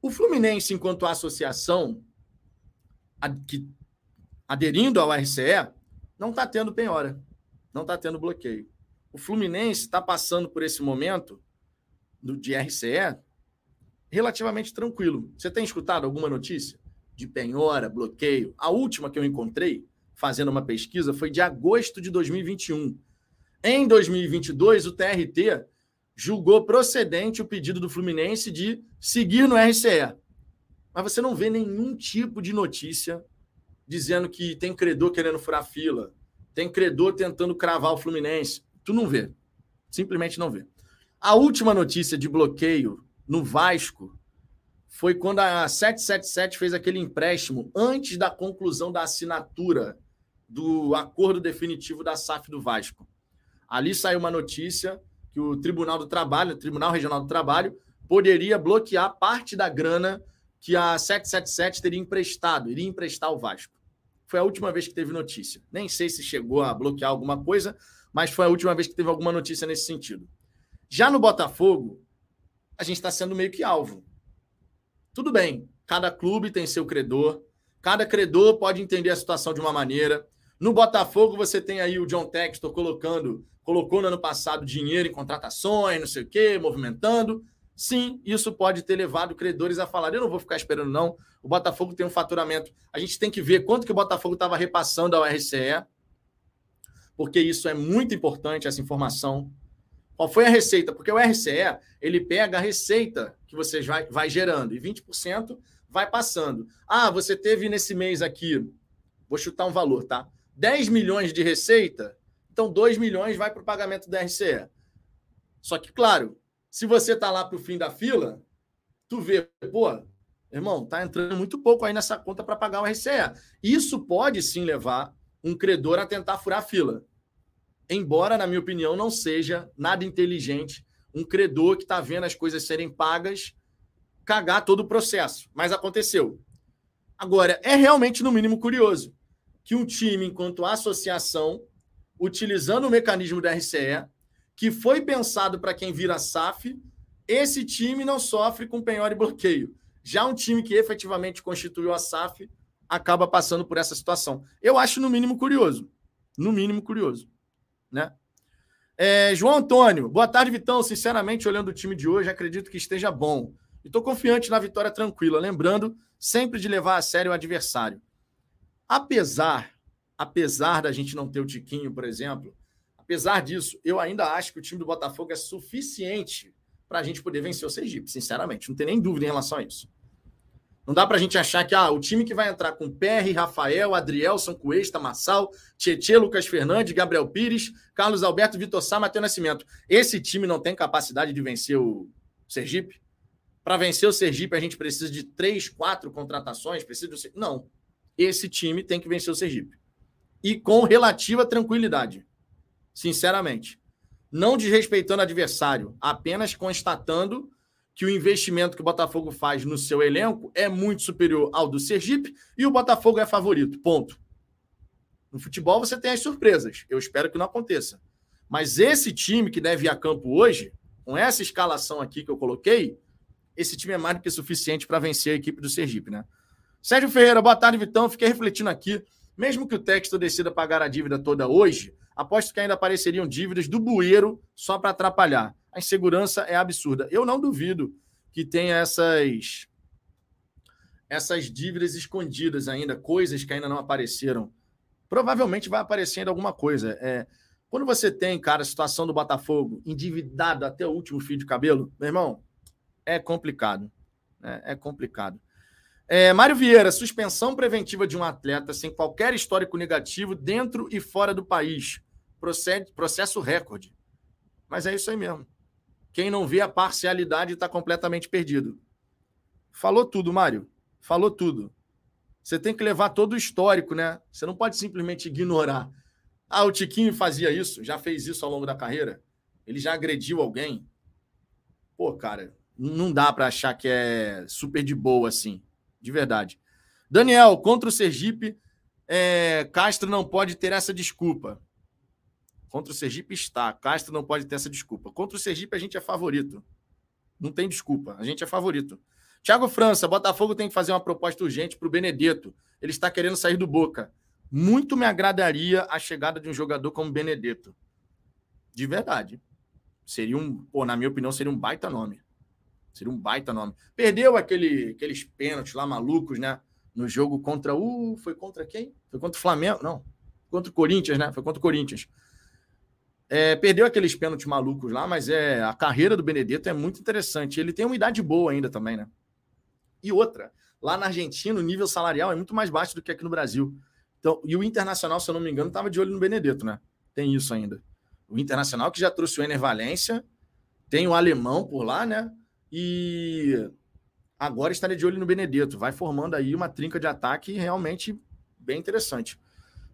O Fluminense, enquanto associação, a, que, aderindo ao R C E, não está tendo penhora, não está tendo bloqueio. O Fluminense está passando por esse momento do, de R C E relativamente tranquilo. Você tem escutado alguma notícia de penhora, bloqueio? A última que eu encontrei, fazendo uma pesquisa, foi de agosto de dois mil e vinte e um. Em dois mil e vinte e dois, o T R T julgou procedente o pedido do Fluminense de seguir no R C E. Mas você não vê nenhum tipo de notícia dizendo que tem credor querendo furar fila, tem credor tentando cravar o Fluminense. Tu não vê. Simplesmente não vê. A última notícia de bloqueio no Vasco foi quando a sete sete sete fez aquele empréstimo antes da conclusão da assinatura do acordo definitivo da S A F do Vasco. Ali saiu uma notícia que o Tribunal do Trabalho, o Tribunal Regional do Trabalho, poderia bloquear parte da grana que a sete sete sete teria emprestado, iria emprestar ao Vasco. Foi a última vez que teve notícia. Nem sei se chegou a bloquear alguma coisa, mas foi a última vez que teve alguma notícia nesse sentido. Já no Botafogo, a gente está sendo meio que alvo. Tudo bem, cada clube tem seu credor, cada credor pode entender a situação de uma maneira. No Botafogo, você tem aí o John Textor colocando, colocou no ano passado dinheiro em contratações, não sei o quê, movimentando. Sim, isso pode ter levado credores a falar, eu não vou ficar esperando não, o Botafogo tem um faturamento. A gente tem que ver quanto que o Botafogo estava repassando ao R C E, porque isso é muito importante, essa informação. Qual foi a receita? Porque o R C E, ele pega a receita que você vai, vai gerando, e vinte por cento vai passando. Ah, você teve nesse mês aqui, vou chutar um valor, tá? dez milhões de receita, então dois milhões vai para o pagamento da R C E. Só que, claro, se você tá lá pro fim da fila, tu vê, pô, irmão, tá entrando muito pouco aí nessa conta para pagar o R C E. Isso pode sim levar um credor a tentar furar a fila. Embora, na minha opinião, não seja nada inteligente um credor que tá vendo as coisas serem pagas cagar todo o processo. Mas aconteceu. Agora, é realmente, no mínimo, curioso que um time, enquanto associação, utilizando o mecanismo da R C E, que foi pensado para quem vira S A F, esse time não sofre com penhora e bloqueio. Já um time que efetivamente constituiu a S A F acaba passando por essa situação. Eu acho, no mínimo, curioso. No mínimo, curioso. Né? É, João Antônio, boa tarde, Vitão. Sinceramente, olhando o time de hoje, acredito que esteja bom. E estou confiante na vitória tranquila, lembrando sempre de levar a sério o adversário. Apesar, apesar da gente não ter o Tiquinho, por exemplo, apesar disso, eu ainda acho que o time do Botafogo é suficiente para a gente poder vencer o Sergipe, sinceramente. Não tem nem dúvida em relação a isso. Não dá para a gente achar que ah, o time que vai entrar com Perry, Rafael, Adrielson, Cuesta, Marçal, Tietê, Lucas Fernandes, Gabriel Pires, Carlos Alberto, Vitor Sá, Matheus Nascimento. Esse time não tem capacidade de vencer o Sergipe? para vencer o Sergipe a gente precisa de três, quatro contratações? Precisa de... Não. Esse time tem que vencer o Sergipe. E com relativa tranquilidade. Sinceramente. Não desrespeitando o adversário, apenas constatando que o investimento que o Botafogo faz no seu elenco é muito superior ao do Sergipe e o Botafogo é favorito. Ponto. No futebol você tem as surpresas. Eu espero que não aconteça. Mas esse time que deve ir a campo hoje, com essa escalação aqui que eu coloquei, esse time é mais do que suficiente para vencer a equipe do Sergipe, né? Sérgio Ferreira, boa tarde, Vitão. Fiquei refletindo aqui. Mesmo que o Textor decida pagar a dívida toda hoje, aposto que ainda apareceriam dívidas do bueiro só para atrapalhar. A insegurança é absurda. Eu não duvido que tenha essas, essas dívidas escondidas ainda, coisas que ainda não apareceram. Provavelmente vai aparecendo alguma coisa. É, quando você tem, cara, a situação do Botafogo endividado até o último fio de cabelo, meu irmão, é complicado. É, é complicado. É, Mário Vieira, suspensão preventiva de um atleta sem qualquer histórico negativo dentro e fora do país. Procede, processo recorde. Mas é isso aí mesmo. Quem não vê a parcialidade está completamente perdido. Falou tudo, Mário. Falou tudo. Você tem que levar todo o histórico, né? Você não pode simplesmente ignorar. Ah, o Tiquinho fazia isso, já fez isso ao longo da carreira? Ele já agrediu alguém? Pô, cara, não dá para achar que é super de boa assim. De verdade. Daniel, contra o Sergipe, é, Castro não pode ter essa desculpa. Contra o Sergipe está. Castro não pode ter essa desculpa. Contra o Sergipe a gente é favorito. Não tem desculpa. A gente é favorito. Thiago França, Botafogo tem que fazer uma proposta urgente para o Benedetto. Ele está querendo sair do Boca. Muito me agradaria a chegada de um jogador como Benedetto. De verdade. Seria um... Pô, na minha opinião, seria um baita nome. Seria um baita nome. Perdeu aquele, aqueles pênaltis lá malucos, né? No jogo contra o... Foi contra quem? Foi contra o Flamengo? Não. Contra o Corinthians, né? Foi contra o Corinthians. É, perdeu aqueles pênaltis malucos lá, mas é, a carreira do Benedetto é muito interessante. Ele tem uma idade boa ainda também, né? E outra, lá na Argentina o nível salarial é muito mais baixo do que aqui no Brasil. Então, e o Internacional, se eu não me engano, estava de olho no Benedetto, né? Tem isso ainda. O Internacional que já trouxe o Ener Valencia, tem o alemão por lá, né? E agora estaria de olho no Benedetto. Vai formando aí uma trinca de ataque realmente bem interessante.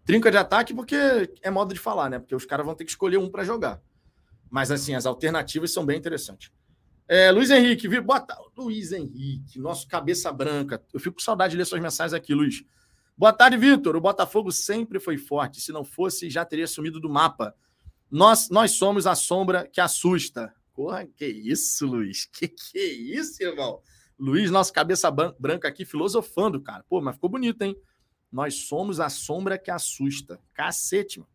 Trinca de ataque porque é modo de falar, né? Porque os caras vão ter que escolher um para jogar. Mas, assim, as alternativas são bem interessantes. É, Luiz Henrique, vi... boa tarde. Luiz Henrique, nosso cabeça branca. Eu fico com saudade de ler suas mensagens aqui, Luiz. Boa tarde, Vitor. O Botafogo sempre foi forte. Se não fosse, já teria sumido do mapa. Nós, nós somos a sombra que assusta. Porra, que isso, Luiz? Que que isso, irmão? Luiz, nosso cabeça branca aqui, filosofando, cara. Pô, mas ficou bonito, hein? Nós somos a sombra que assusta. Cacete, mano.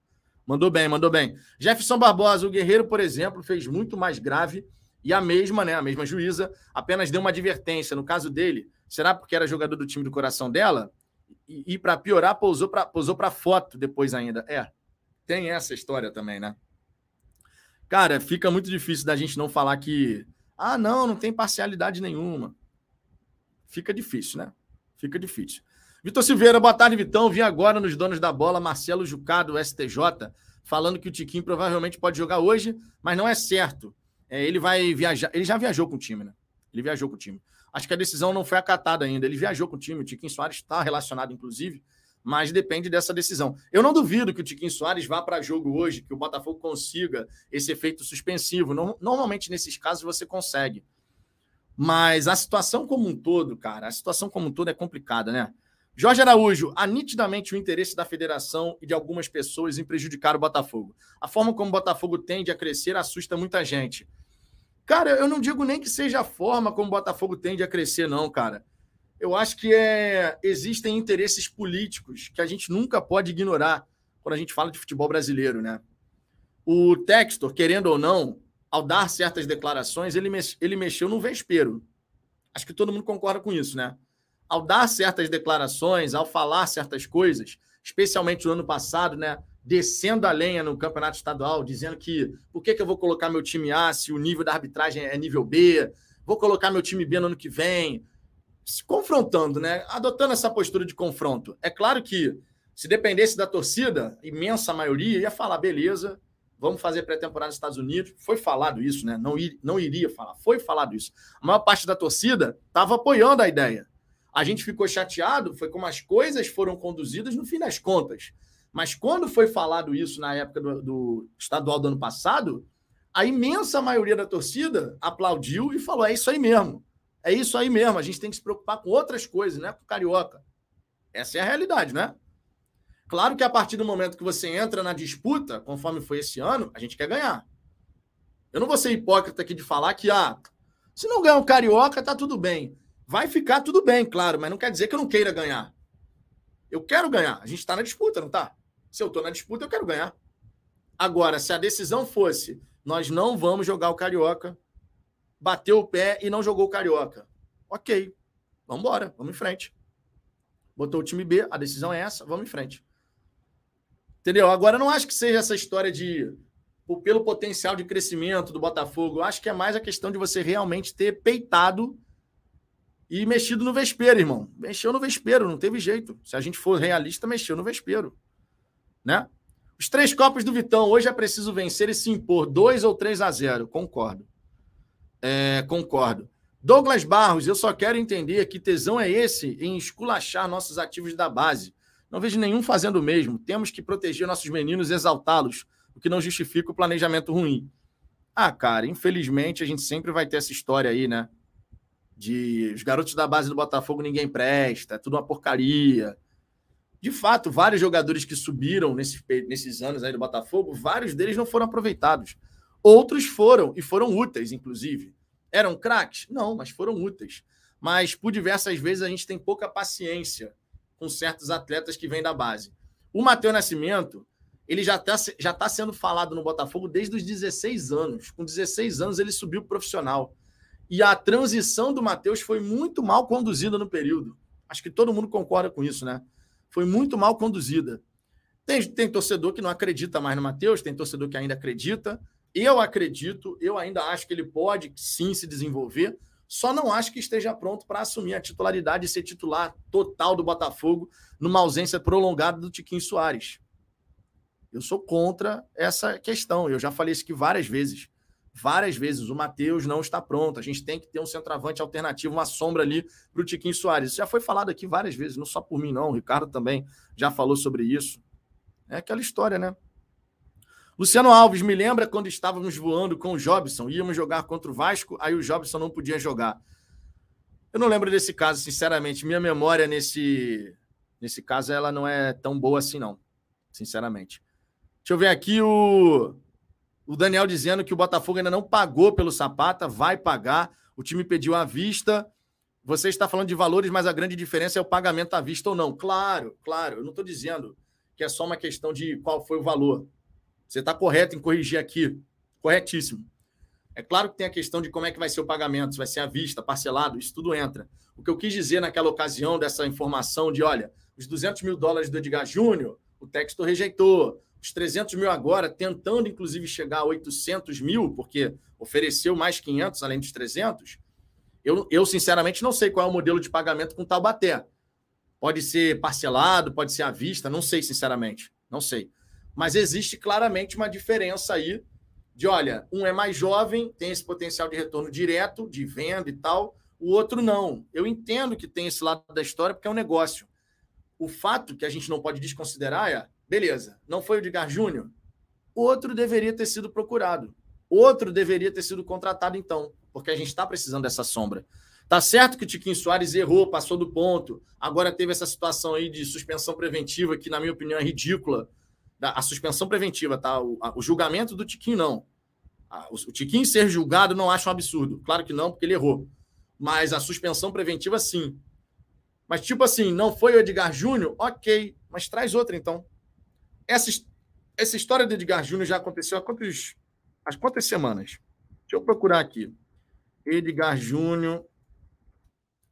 Mandou bem, mandou bem. Jefferson Barbosa, o Guerreiro, por exemplo, fez muito mais grave e a mesma, né, a mesma juíza, apenas deu uma advertência. No caso dele, será porque era jogador do time do coração dela? E, e para piorar, pousou para pousou para foto depois ainda. É, tem essa história também, né? Cara, fica muito difícil da gente não falar que... Ah, não, não tem parcialidade nenhuma. Fica difícil, né? Fica difícil. Vitor Silveira, boa tarde, Vitão. Vim agora nos donos da bola, Marcelo Jucá, do S T J, falando que o Tiquinho provavelmente pode jogar hoje, mas não é certo. É, ele vai viajar. Ele já viajou com o time, né? Ele viajou com o time. Acho que a decisão não foi acatada ainda. Ele viajou com o time. O Tiquinho Soares está relacionado, inclusive, mas depende dessa decisão. Eu não duvido que o Tiquinho Soares vá para jogo hoje, que o Botafogo consiga esse efeito suspensivo. Normalmente, nesses casos, você consegue. Mas a situação como um todo, cara, a situação como um todo é complicada, né? Jorge Araújo, há nitidamente o interesse da federação e de algumas pessoas em prejudicar o Botafogo. A forma como o Botafogo tende a crescer assusta muita gente. Cara, eu não digo nem que seja a forma como o Botafogo tende a crescer, não, cara. Eu acho que é... existem interesses políticos que a gente nunca pode ignorar quando a gente fala de futebol brasileiro, né? O Textor, querendo ou não, ao dar certas declarações, ele, mex... ele mexeu no vespeiro. Acho que todo mundo concorda com isso, né? Ao dar certas declarações, ao falar certas coisas, especialmente no ano passado, né, descendo a lenha no campeonato estadual, dizendo que por que, que eu vou colocar meu time A se o nível da arbitragem é nível B, vou colocar meu time B no ano que vem, se confrontando, né, adotando essa postura de confronto. É claro que se dependesse da torcida, imensa maioria ia falar, beleza, vamos fazer pré-temporada nos Estados Unidos. Foi falado isso, né? Não, ir, não iria falar. Foi falado isso. A maior parte da torcida estava apoiando a ideia. A gente ficou chateado, foi como as coisas foram conduzidas no fim das contas. Mas quando foi falado isso na época do, do estadual do ano passado, a imensa maioria da torcida aplaudiu e falou, é isso aí mesmo. É isso aí mesmo, a gente tem que se preocupar com outras coisas, né? Com o carioca. Essa é a realidade, né? Claro que a partir do momento que você entra na disputa, conforme foi esse ano, a gente quer ganhar. Eu não vou ser hipócrita aqui de falar que, ah, se não ganhar o carioca, tá tudo bem. Vai ficar tudo bem, claro, mas não quer dizer que eu não queira ganhar. Eu quero ganhar. A gente está na disputa, não está? Se eu estou na disputa, eu quero ganhar. Agora, se a decisão fosse, nós não vamos jogar o carioca, bateu o pé e não jogou o carioca. Ok, vamos embora, vamos em frente. Botou o time B, a decisão é essa, vamos em frente. Entendeu? Agora, eu não acho que seja essa história de pelo potencial de crescimento do Botafogo. Eu acho que é mais a questão de você realmente ter peitado e mexido no vespeiro, irmão. Mexeu no vespeiro, não teve jeito. Se a gente for realista, mexeu no vespeiro. Né? Os três copos do Vitão. Hoje é preciso vencer e se impor dois ou três a zero. Concordo. É, concordo. Douglas Barros, eu só quero entender que tesão é esse em esculachar nossos ativos da base. Não vejo nenhum fazendo o mesmo. Temos que proteger nossos meninos e exaltá-los, o que não justifica o planejamento ruim. Ah, cara, infelizmente a gente sempre vai ter essa história aí, né? De os garotos da base do Botafogo ninguém presta, é tudo uma porcaria. De fato, vários jogadores que subiram nesses, nesses anos aí do Botafogo, vários deles não foram aproveitados. Outros foram, e foram úteis, inclusive. Eram craques? Não, mas foram úteis. Mas, por diversas vezes, a gente tem pouca paciência com certos atletas que vêm da base. O Matheus Nascimento, ele já está já tá sendo falado no Botafogo desde os dezesseis anos. Com dezesseis anos, ele subiu profissional. E a transição do Matheus foi muito mal conduzida no período. Acho que todo mundo concorda com isso, né? Foi muito mal conduzida. Tem, tem torcedor que não acredita mais no Matheus, tem torcedor que ainda acredita. Eu acredito, eu ainda acho que ele pode, sim, se desenvolver. Só não acho que esteja pronto para assumir a titularidade e ser titular total do Botafogo numa ausência prolongada do Tiquinho Soares. Eu sou contra essa questão. Eu já falei isso aqui várias vezes. Várias vezes, o Matheus não está pronto. A gente tem que ter um centroavante alternativo, uma sombra ali para o Tiquinho Soares. Isso já foi falado aqui várias vezes, não só por mim, não. O Ricardo também já falou sobre isso. É aquela história, né? Luciano Alves, me lembra quando estávamos voando com o Jobson, íamos jogar contra o Vasco, aí o Jobson não podia jogar. Eu não lembro desse caso, sinceramente. Minha memória nesse, nesse caso ela não é tão boa assim, não. Sinceramente. Deixa eu ver aqui o... O Daniel dizendo que o Botafogo ainda não pagou pelo Zapata, vai pagar. O time pediu à vista. Você está falando de valores, mas a grande diferença é o pagamento à vista ou não. Claro, claro. Eu não estou dizendo que é só uma questão de qual foi o valor. Você está correto em corrigir aqui. Corretíssimo. É claro que tem a questão de como é que vai ser o pagamento, se vai ser à vista, parcelado, isso tudo entra. O que eu quis dizer naquela ocasião dessa informação de, olha, os duzentos mil dólares do Edgar Júnior, o Textor rejeitou. Os trezentos mil agora, tentando inclusive chegar a oitocentos mil, porque ofereceu mais quinhentos além dos trezentos, eu, eu sinceramente não sei qual é o modelo de pagamento com Taubaté. Pode ser parcelado, pode ser à vista, não sei sinceramente, não sei. Mas existe claramente uma diferença aí de, olha, um é mais jovem, tem esse potencial de retorno direto, de venda e tal, o outro não. Eu entendo que tem esse lado da história porque é um negócio. O fato que a gente não pode desconsiderar é, beleza, não foi o Edgar Júnior? Outro deveria ter sido procurado. Outro deveria ter sido contratado, então, porque a gente está precisando dessa sombra. Tá certo que o Tiquinho Soares errou, passou do ponto, agora teve essa situação aí de suspensão preventiva, que, na minha opinião, é ridícula. A suspensão preventiva, tá? O, a, o julgamento do Tiquinho, não. A, o, o Tiquinho ser julgado não acho um absurdo. Claro que não, porque ele errou. Mas a suspensão preventiva, sim. Mas, tipo assim, não foi o Edgar Júnior? Ok, mas traz outra, então. Essa, essa história do Edgar Júnior já aconteceu há quantos, há quantas semanas? Deixa eu procurar aqui. Edgar Júnior.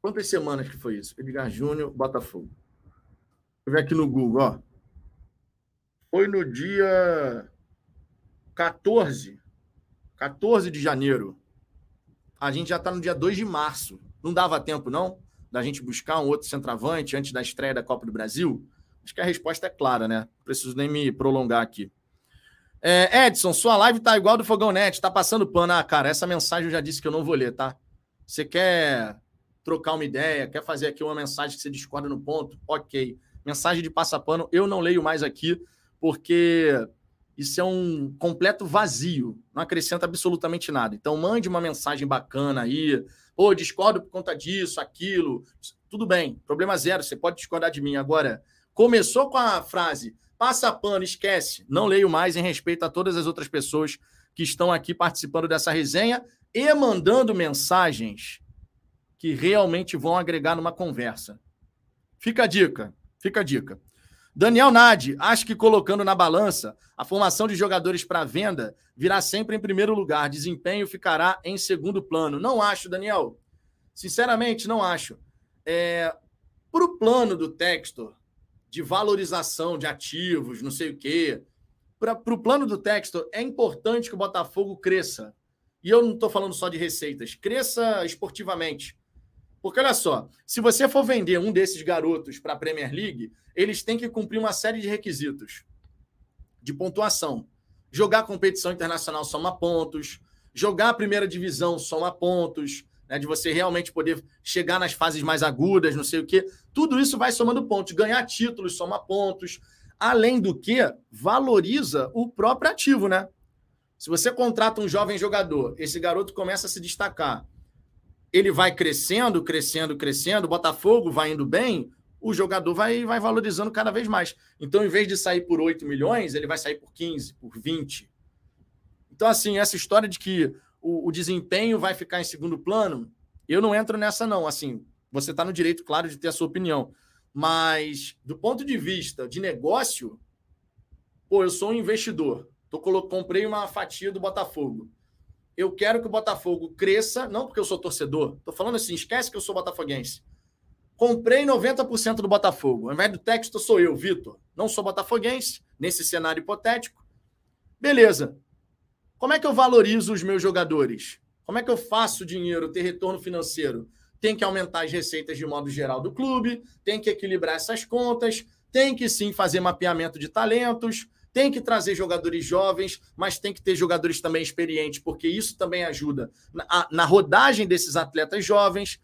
Quantas semanas que foi isso? Edgar Júnior, Botafogo. Deixa eu ver aqui no Google, ó. Foi no dia quatorze de janeiro. A gente já está no dia dois de março. Não dava tempo, não, da gente buscar um outro centroavante antes da estreia da Copa do Brasil? Acho que a resposta é clara, né? Não preciso nem me prolongar aqui. É, Edson, sua live tá igual do Fogão Net, tá passando pano. Ah, cara, essa mensagem eu já disse que eu não vou ler, tá? Você quer trocar uma ideia, quer fazer aqui uma mensagem que você discorda no ponto? Ok. Mensagem de passapano eu não leio mais aqui, porque isso é um completo vazio, não acrescenta absolutamente nada. Então mande uma mensagem bacana aí, pô, discordo por conta disso, aquilo, tudo bem, problema zero, você pode discordar de mim. Agora, começou com a frase, passa pano, esquece, não leio mais em respeito a todas as outras pessoas que estão aqui participando dessa resenha e mandando mensagens que realmente vão agregar numa conversa. Fica a dica, fica a dica. Daniel Nadi, acho que colocando na balança, a formação de jogadores para venda virá sempre em primeiro lugar, desempenho ficará em segundo plano. Não acho, Daniel. Sinceramente, não acho. É, para o plano do Textor, de valorização de ativos, não sei o quê. Para o plano do Textor, é importante que o Botafogo cresça. E eu não estou falando só de receitas. Cresça esportivamente. Porque, olha só, se você for vender um desses garotos para a Premier League, eles têm que cumprir uma série de requisitos de pontuação. Jogar competição internacional soma pontos. Jogar a primeira divisão soma pontos. Né, de você realmente poder chegar nas fases mais agudas, não sei o quê. Tudo isso vai somando pontos. Ganhar títulos soma pontos. Além do que, valoriza o próprio ativo, né? Se você contrata um jovem jogador, esse garoto começa a se destacar. Ele vai crescendo, crescendo, crescendo. O Botafogo vai indo bem, o jogador vai, vai valorizando cada vez mais. Então, em vez de sair por oito milhões, ele vai sair por quinze, por vinte. Então, assim, essa história de que o desempenho vai ficar em segundo plano, eu não entro nessa não, assim, você está no direito, claro, de ter a sua opinião, mas do ponto de vista de negócio, pô, eu sou um investidor, tô, comprei uma fatia do Botafogo, eu quero que o Botafogo cresça, não porque eu sou torcedor, tô falando assim, esquece que eu sou botafoguense, comprei noventa por cento do Botafogo, ao invés do texto sou eu, Vitor, não sou botafoguense, nesse cenário hipotético, beleza. Como é que eu valorizo os meus jogadores? Como é que eu faço dinheiro, ter retorno financeiro? Tem que aumentar as receitas de modo geral do clube, tem que equilibrar essas contas, tem que sim fazer mapeamento de talentos, tem que trazer jogadores jovens, mas tem que ter jogadores também experientes, porque isso também ajuda na, na rodagem desses atletas jovens.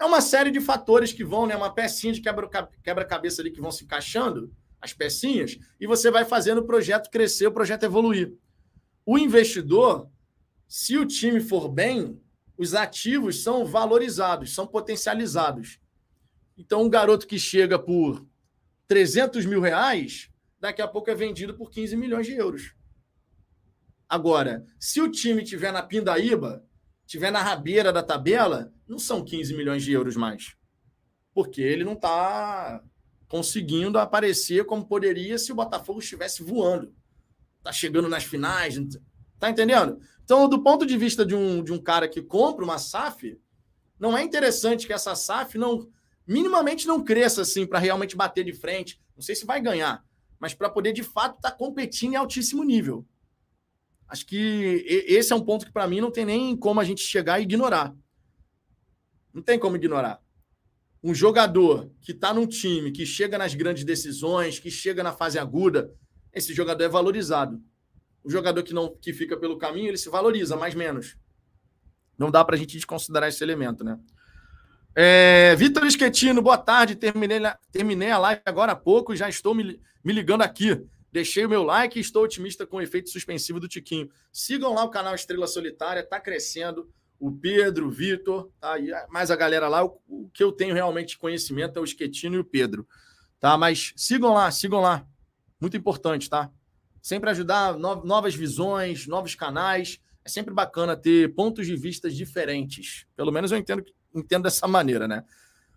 É uma série de fatores que vão, né, uma pecinha de quebra-cabeça ali que vão se encaixando, as pecinhas, e você vai fazendo o projeto crescer, o projeto evoluir. O investidor, se o time for bem, os ativos são valorizados, são potencializados. Então, um garoto que chega por trezentos mil reais, daqui a pouco é vendido por quinze milhões de euros. Agora, se o time estiver na pindaíba, estiver na rabeira da tabela, não são quinze milhões de euros mais. Porque ele não está conseguindo aparecer como poderia se o Botafogo estivesse voando. Tá chegando nas finais, tá entendendo? Então, do ponto de vista de um, de um cara que compra uma S A F, não é interessante que essa S A F não, minimamente não cresça assim para realmente bater de frente. Não sei se vai ganhar, mas para poder, de fato, estar tá competindo em altíssimo nível. Acho que esse é um ponto que, para mim, não tem nem como a gente chegar e ignorar. Não tem como ignorar. Um jogador que está num time, que chega nas grandes decisões, que chega na fase aguda, esse jogador é valorizado. O jogador que, não, que fica pelo caminho, ele se valoriza, mais menos. Não dá para a gente desconsiderar esse elemento, né? É, Vitor Schettino, boa tarde. Terminei, terminei a live agora há pouco e já estou me, me ligando aqui. Deixei o meu like e estou otimista com o efeito suspensivo do Tiquinho. Sigam lá o canal Estrela Solitária, está crescendo. O Pedro, o Vitor, tá, mais a galera lá. O, o que eu tenho realmente de conhecimento é o Schettino e o Pedro. Tá? Mas sigam lá, sigam lá. Muito importante, tá? Sempre ajudar novas visões, novos canais. É sempre bacana ter pontos de vista diferentes. Pelo menos eu entendo, entendo dessa maneira, né?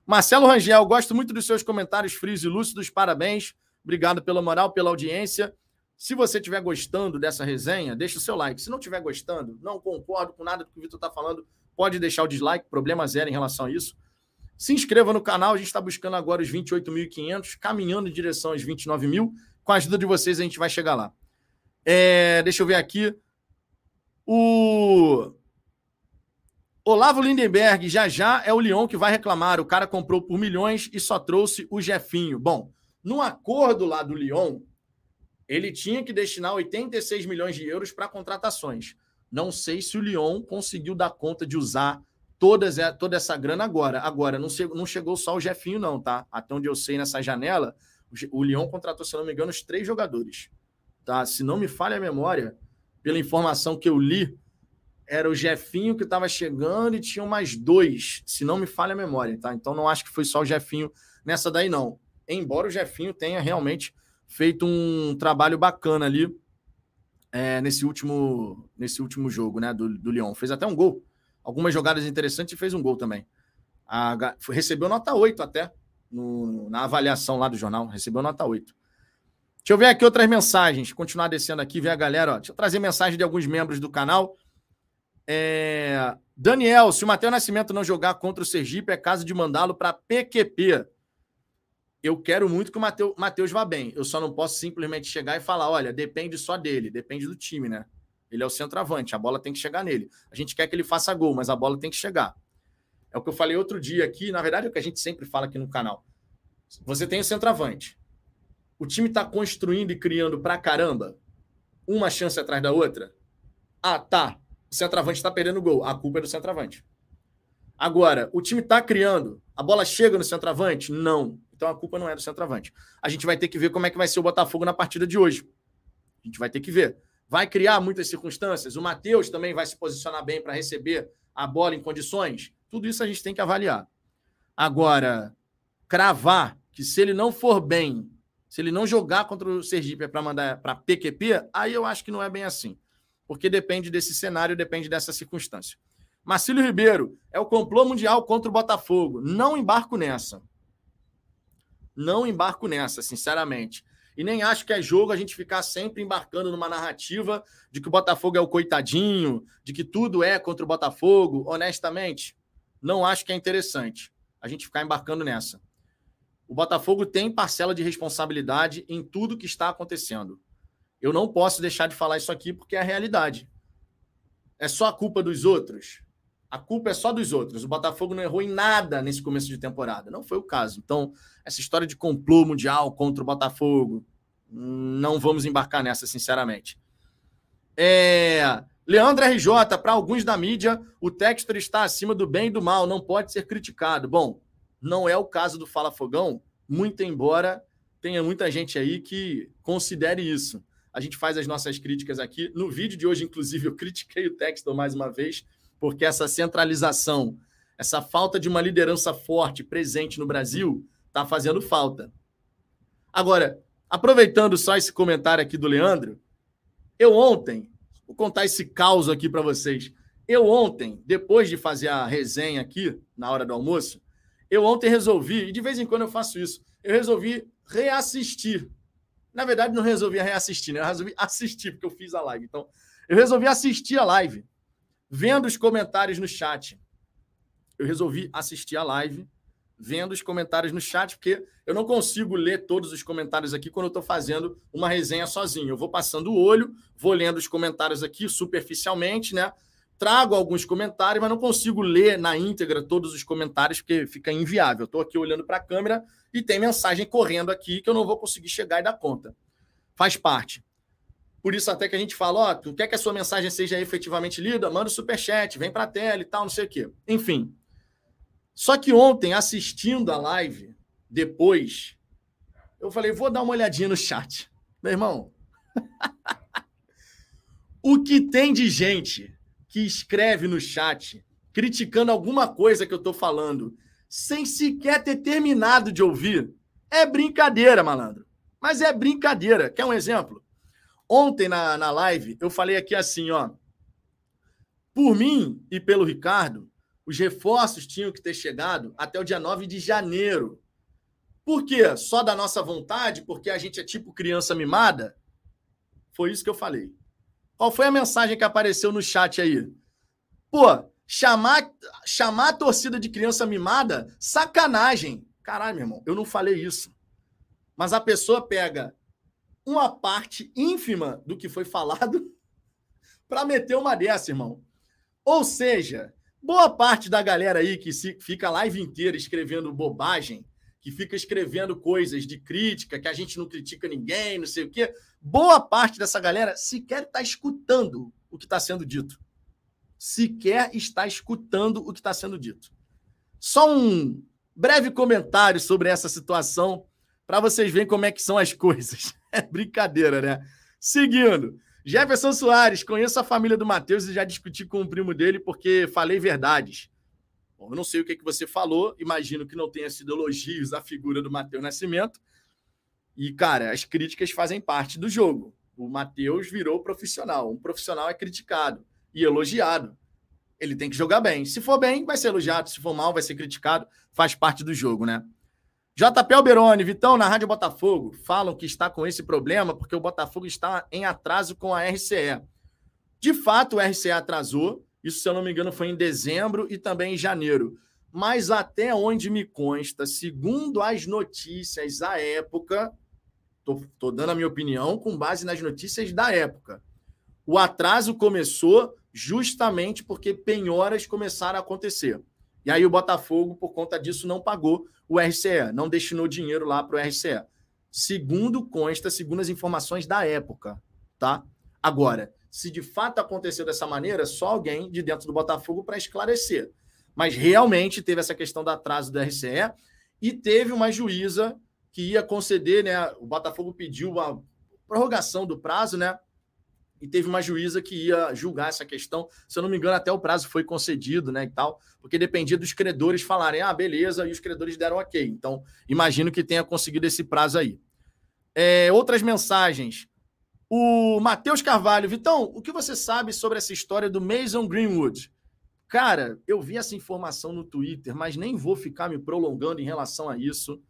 Marcelo Rangel, gosto muito dos seus comentários frios e lúcidos. Parabéns. Obrigado pela moral, pela audiência. Se você estiver gostando dessa resenha, deixa o seu like. Se não estiver gostando, não concordo com nada do que o Vitor está falando, pode deixar o dislike. Problema zero em relação a isso. Se inscreva no canal. A gente está buscando agora os vinte e oito mil e quinhentos, caminhando em direção aos vinte e nove mil. Com a ajuda de vocês, a gente vai chegar lá. É, deixa eu ver aqui. O Olavo Lindenberg, já já é o Lyon que vai reclamar. O cara comprou por milhões e só trouxe o Jefinho. Bom, no acordo lá do Lyon, ele tinha que destinar oitenta e seis milhões de euros para contratações. Não sei se o Lyon conseguiu dar conta de usar todas, toda essa grana agora. Agora, não, não chegou só o Jefinho não, tá? Até onde eu sei, nessa janela, o Lyon contratou, se não me engano, os três jogadores. Tá? Se não me falha a memória, pela informação que eu li, era o Jefinho que estava chegando e tinham mais dois, se não me falha a memória. Tá? Então, não acho que foi só o Jefinho nessa daí, não. Embora o Jefinho tenha realmente feito um trabalho bacana ali é, nesse, último, nesse último jogo, né, do, do Lyon. Fez até um gol. Algumas jogadas interessantes e fez um gol também. A, recebeu nota oito até, no, na avaliação lá do jornal. Recebeu nota oito. Deixa eu ver aqui outras mensagens. Continuar descendo aqui, ver a galera. Ó. Deixa eu trazer mensagem de alguns membros do canal. É... Daniel, se o Matheus Nascimento não jogar contra o Sergipe, é caso de mandá-lo para P Q P. Eu quero muito que o Matheus vá bem. Eu só não posso simplesmente chegar e falar, olha, depende só dele, depende do time, né? Ele é o centroavante, a bola tem que chegar nele. A gente quer que ele faça gol, mas a bola tem que chegar. É o que eu falei outro dia aqui, na verdade é o que a gente sempre fala aqui no canal. Você tem o centroavante. O time tá construindo e criando pra caramba, uma chance atrás da outra. Ah, tá. O centroavante tá perdendo gol. A culpa é do centroavante. Agora, o time tá criando, a bola chega no centroavante? Não. Então a culpa não é do centroavante. A gente vai ter que ver como é que vai ser o Botafogo na partida de hoje. A gente vai ter que ver. Vai criar muitas circunstâncias? O Matheus também vai se posicionar bem para receber a bola em condições? Tudo isso a gente tem que avaliar. Agora, cravar que se ele não for bem, se ele não jogar contra o Sergipe é para mandar para P Q P, aí eu acho que não é bem assim. Porque depende desse cenário, depende dessa circunstância. Marcílio Ribeiro, é o complô mundial contra o Botafogo. Não embarco nessa. Não embarco nessa, sinceramente. E nem acho que é jogo a gente ficar sempre embarcando numa narrativa de que o Botafogo é o coitadinho, de que tudo é contra o Botafogo. Honestamente, não acho que é interessante a gente ficar embarcando nessa. O Botafogo tem parcela de responsabilidade em tudo que está acontecendo. Eu não posso deixar de falar isso aqui porque é a realidade. É só a culpa dos outros? A culpa é só dos outros. O Botafogo não errou em nada nesse começo de temporada. Não foi o caso. Então, essa história de complô mundial contra o Botafogo, não vamos embarcar nessa, sinceramente. É... Leandro R J, para alguns da mídia, o Textor está acima do bem e do mal, não pode ser criticado. Bom, não é o caso do Fala Fogão, muito embora tenha muita gente aí que considere isso. A gente faz as nossas críticas aqui. No vídeo de hoje, inclusive, eu critiquei o Textor mais uma vez, porque essa centralização, essa falta de uma liderança forte presente no Brasil, está fazendo falta. Agora, aproveitando só esse comentário aqui do Leandro, eu ontem, vou contar esse caos aqui para vocês, eu ontem, depois de fazer a resenha aqui, na hora do almoço, eu ontem resolvi, e de vez em quando eu faço isso, eu resolvi reassistir. Na verdade, não resolvi reassistir, né? Eu resolvi assistir, porque eu fiz a live. Então, eu resolvi assistir a live. Vendo os comentários no chat, eu resolvi assistir a live, vendo os comentários no chat, porque eu não consigo ler todos os comentários aqui quando eu estou fazendo uma resenha sozinho. Eu vou passando o olho, vou lendo os comentários aqui superficialmente, né? Trago alguns comentários, mas não consigo ler na íntegra todos os comentários, porque fica inviável. Eu estou aqui olhando para a câmera e tem mensagem correndo aqui que eu não vou conseguir chegar e dar conta. Faz parte. Por isso até que a gente fala, ó, tu quer que a sua mensagem seja efetivamente lida? Manda o superchat, vem pra tela e tal, não sei o quê. Enfim. Só que ontem, assistindo a live, depois, eu falei, vou dar uma olhadinha no chat. Meu irmão, o que tem de gente que escreve no chat, criticando alguma coisa que eu tô falando, sem sequer ter terminado de ouvir, é brincadeira, malandro. Mas é brincadeira. Quer um exemplo? Ontem, na, na live, eu falei aqui assim, ó. Por mim e pelo Ricardo, os reforços tinham que ter chegado até o dia nove de janeiro. Por quê? Só da nossa vontade? Porque a gente é tipo criança mimada? Foi isso que eu falei. Qual foi a mensagem que apareceu no chat aí? Pô, chamar, chamar a torcida de criança mimada? Sacanagem. Caralho, meu irmão, eu não falei isso. Mas a pessoa pega uma parte ínfima do que foi falado para meter uma dessa, irmão. Ou seja, boa parte da galera aí que se, fica a live inteira escrevendo bobagem que fica escrevendo coisas de crítica, que a gente não critica ninguém, não sei o quê, boa parte dessa galera sequer está escutando o que está sendo dito. Sequer está escutando o que está sendo dito. Só um breve comentário sobre essa situação para vocês verem como é que são as coisas. É brincadeira, né? Seguindo. Jefferson Soares, conheço a família do Matheus e já discuti com o primo dele porque falei verdades. Bom, eu não sei o que, é que você falou, imagino que não tenha sido elogios à figura do Matheus Nascimento. E, cara, as críticas fazem parte do jogo. O Matheus virou profissional. Um profissional é criticado e elogiado. Ele tem que jogar bem. Se for bem, vai ser elogiado. Se for mal, vai ser criticado. Faz parte do jogo, né? J P Alberoni, Vitão, na Rádio Botafogo, falam que está com esse problema porque o Botafogo está em atraso com a R C E. De fato, o R C E atrasou. Isso, se eu não me engano, foi em dezembro e também em janeiro. Mas até onde me consta, segundo as notícias à época, tô, tô dando a minha opinião com base nas notícias da época, o atraso começou justamente porque penhoras começaram a acontecer. E aí o Botafogo, por conta disso, não pagou o R C E, não destinou dinheiro lá para o R C E. Segundo consta, segundo as informações da época, tá? Agora, se de fato aconteceu dessa maneira, só alguém de dentro do Botafogo para esclarecer. Mas realmente teve essa questão do atraso do R C E e teve uma juíza que ia conceder, né? O Botafogo pediu uma prorrogação do prazo, né? E teve uma juíza que ia julgar essa questão. Se eu não me engano, até o prazo foi concedido, né, e tal, porque dependia dos credores falarem, ah, beleza, e os credores deram ok. Então, imagino que tenha conseguido esse prazo aí. É, outras mensagens. O Matheus Carvalho, Vitão, o que você sabe sobre essa história do Mason Greenwood? Cara, eu vi essa informação no Twitter, mas nem vou ficar me prolongando em relação a isso,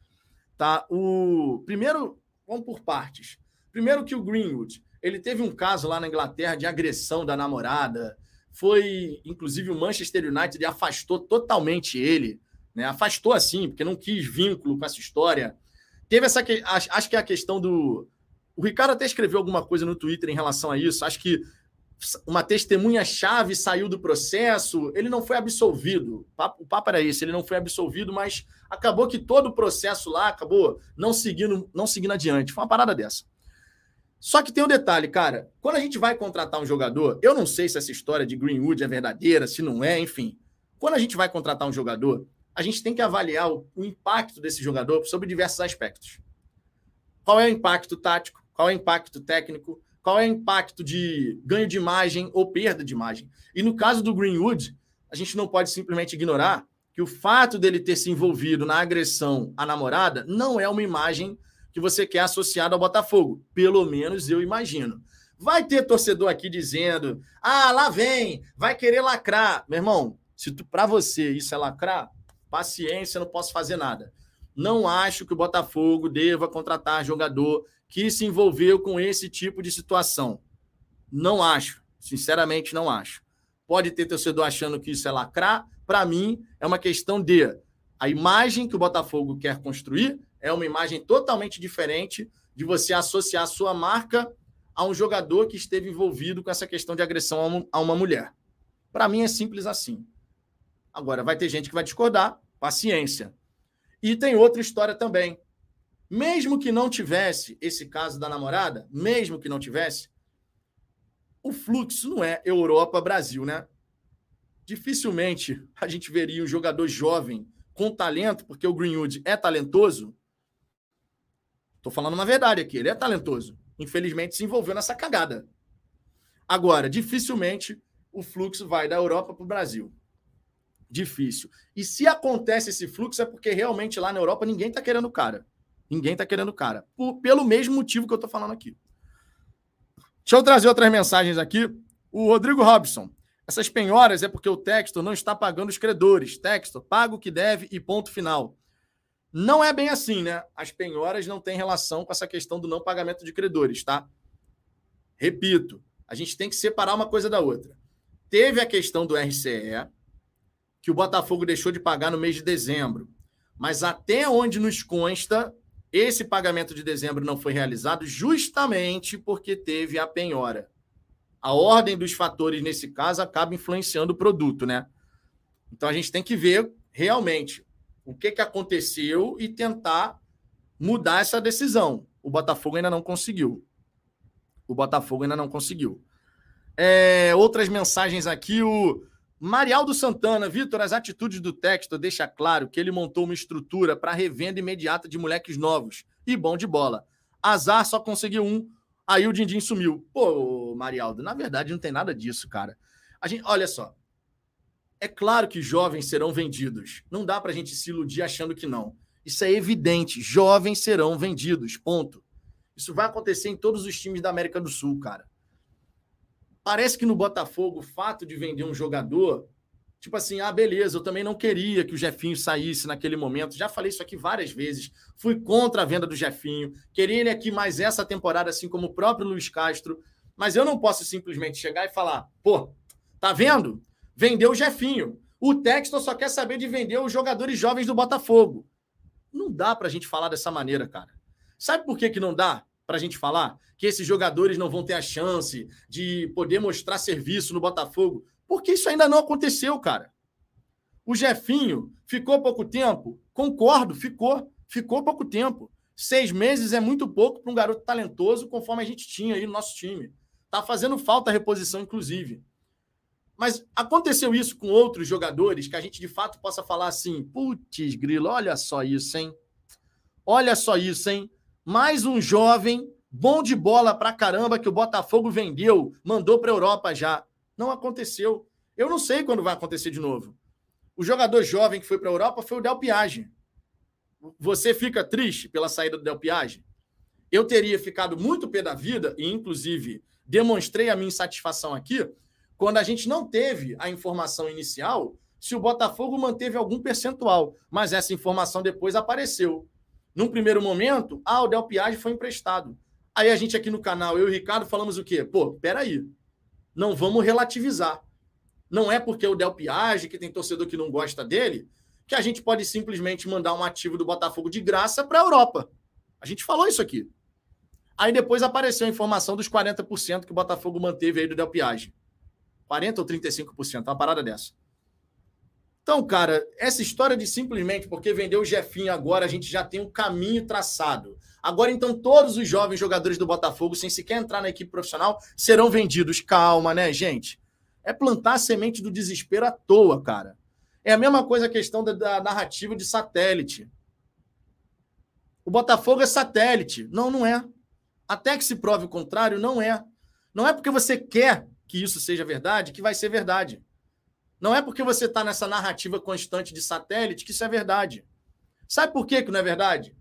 tá? O... Primeiro, vamos por partes. Primeiro que o Greenwood, ele teve um caso lá na Inglaterra de agressão da namorada, foi, inclusive, o Manchester United afastou totalmente ele, né? Afastou assim, porque não quis vínculo com essa história. Teve essa... Que... Acho que é a questão do... O Ricardo até escreveu alguma coisa no Twitter em relação a isso. Acho que uma testemunha-chave saiu do processo. Ele não foi absolvido. O papo era esse. Ele não foi absolvido, mas acabou que todo o processo lá acabou não seguindo, não seguindo adiante. Foi uma parada dessa. Só que tem um detalhe, cara. Quando a gente vai contratar um jogador, eu não sei se essa história de Greenwood é verdadeira, se não é, enfim. Quando a gente vai contratar um jogador, a gente tem que avaliar o, o impacto desse jogador sobre diversos aspectos. Qual é o impacto tático? Qual é o impacto técnico, qual é o impacto de ganho de imagem ou perda de imagem. E no caso do Greenwood, a gente não pode simplesmente ignorar que o fato dele ter se envolvido na agressão à namorada não é uma imagem que você quer associada ao Botafogo. Pelo menos eu imagino. Vai ter torcedor aqui dizendo, ah, lá vem, vai querer lacrar. Meu irmão, se para você isso é lacrar, paciência, não posso fazer nada. Não acho que o Botafogo deva contratar jogador que se envolveu com esse tipo de situação. Não acho. Sinceramente, não acho. Pode ter torcedor achando que isso é lacrar. Para mim, é uma questão de... A imagem que o Botafogo quer construir é uma imagem totalmente diferente de você associar a sua marca a um jogador que esteve envolvido com essa questão de agressão a uma mulher. Para mim, é simples assim. Agora, vai ter gente que vai discordar. Paciência. E tem outra história também. Mesmo que não tivesse esse caso da namorada, mesmo que não tivesse, o fluxo não é Europa-Brasil, né? Dificilmente a gente veria um jogador jovem com talento, porque o Greenwood é talentoso. Estou falando uma verdade aqui, ele é talentoso. Infelizmente se envolveu nessa cagada. Agora, dificilmente o fluxo vai da Europa para o Brasil. Difícil. E se acontece esse fluxo é porque realmente lá na Europa ninguém está querendo o cara. Ninguém tá querendo o cara. Por, pelo mesmo motivo que eu tô falando aqui. Deixa eu trazer outras mensagens aqui. O Rodrigo Robson. Essas penhoras é porque o Textor não está pagando os credores. Textor, paga o que deve e ponto final. Não é bem assim, né? As penhoras não têm relação com essa questão do não pagamento de credores, tá? Repito, a gente tem que separar uma coisa da outra. Teve a questão do R C E, que o Botafogo deixou de pagar no mês de dezembro. Mas até onde nos consta... Esse pagamento de dezembro não foi realizado justamente porque teve a penhora. A ordem dos fatores, nesse caso, acaba influenciando o produto, né? Então, a gente tem que ver realmente o que, que aconteceu e tentar mudar essa decisão. O Botafogo ainda não conseguiu. O Botafogo ainda não conseguiu. É, outras mensagens aqui. O Marialdo Santana. Vitor, as atitudes do Textor deixa claro que ele montou uma estrutura para revenda imediata de moleques novos e bom de bola. Azar, só conseguiu um. Aí o Dindim sumiu. Pô, Marialdo, na verdade não tem nada disso, cara. A gente, olha só. É claro que jovens serão vendidos. Não dá pra gente se iludir achando que não. Isso é evidente. Jovens serão vendidos, ponto. Isso vai acontecer em todos os times da América do Sul, cara. Parece que no Botafogo o fato de vender um jogador, tipo assim, ah, beleza, eu também não queria que o Jefinho saísse naquele momento. Já falei isso aqui várias vezes. Fui contra a venda do Jefinho. Queria ele aqui mais essa temporada, assim como o próprio Luís Castro. Mas eu não posso simplesmente chegar e falar, pô, tá vendo? Vendeu o Jefinho. O Textor só quer saber de vender os jogadores jovens do Botafogo. Não dá pra gente falar dessa maneira, cara. Sabe por que que não dá pra gente falar? Que esses jogadores não vão ter a chance de poder mostrar serviço no Botafogo. Porque isso ainda não aconteceu, cara. O Jefinho ficou pouco tempo? Concordo, ficou. Ficou pouco tempo. Seis meses é muito pouco para um garoto talentoso, conforme a gente tinha aí no nosso time. Tá fazendo falta a reposição, inclusive. Mas aconteceu isso com outros jogadores que a gente, de fato, possa falar assim, putz, grilo, olha só isso, hein? Olha só isso, hein? Mais um jovem bom de bola pra caramba que o Botafogo vendeu, mandou pra Europa já. Não aconteceu. Eu não sei quando vai acontecer de novo. O jogador jovem que foi para a Europa foi o Del Piaget. Você fica triste pela saída do Del Piaget? Eu teria ficado muito pé da vida, e inclusive demonstrei a minha insatisfação aqui, quando a gente não teve a informação inicial se o Botafogo manteve algum percentual. Mas essa informação depois apareceu. Num primeiro momento, ah, o Del Piaget foi emprestado. Aí a gente aqui no canal, eu e o Ricardo, falamos o quê? Pô, peraí. Não vamos relativizar. Não é porque o Del Piaget, que tem torcedor que não gosta dele, que a gente pode simplesmente mandar um ativo do Botafogo de graça para a Europa. A gente falou isso aqui. Aí depois apareceu a informação dos quarenta por cento que o Botafogo manteve aí do Del Piaget. quarenta por cento ou trinta e cinco por cento, uma parada dessa. Então, cara, essa história de simplesmente porque vendeu o Jefinho agora, a gente já tem um caminho traçado. Agora, então, todos os jovens jogadores do Botafogo, sem sequer entrar na equipe profissional, serão vendidos. Calma, né, gente? É plantar a semente do desespero à toa, cara. É a mesma coisa a questão da, da narrativa de satélite. O Botafogo é satélite. Não, não é. Até que se prove o contrário, não é. Não é porque você quer que isso seja verdade que vai ser verdade. Não é porque você está nessa narrativa constante de satélite que isso é verdade. Sabe por que que não é verdade?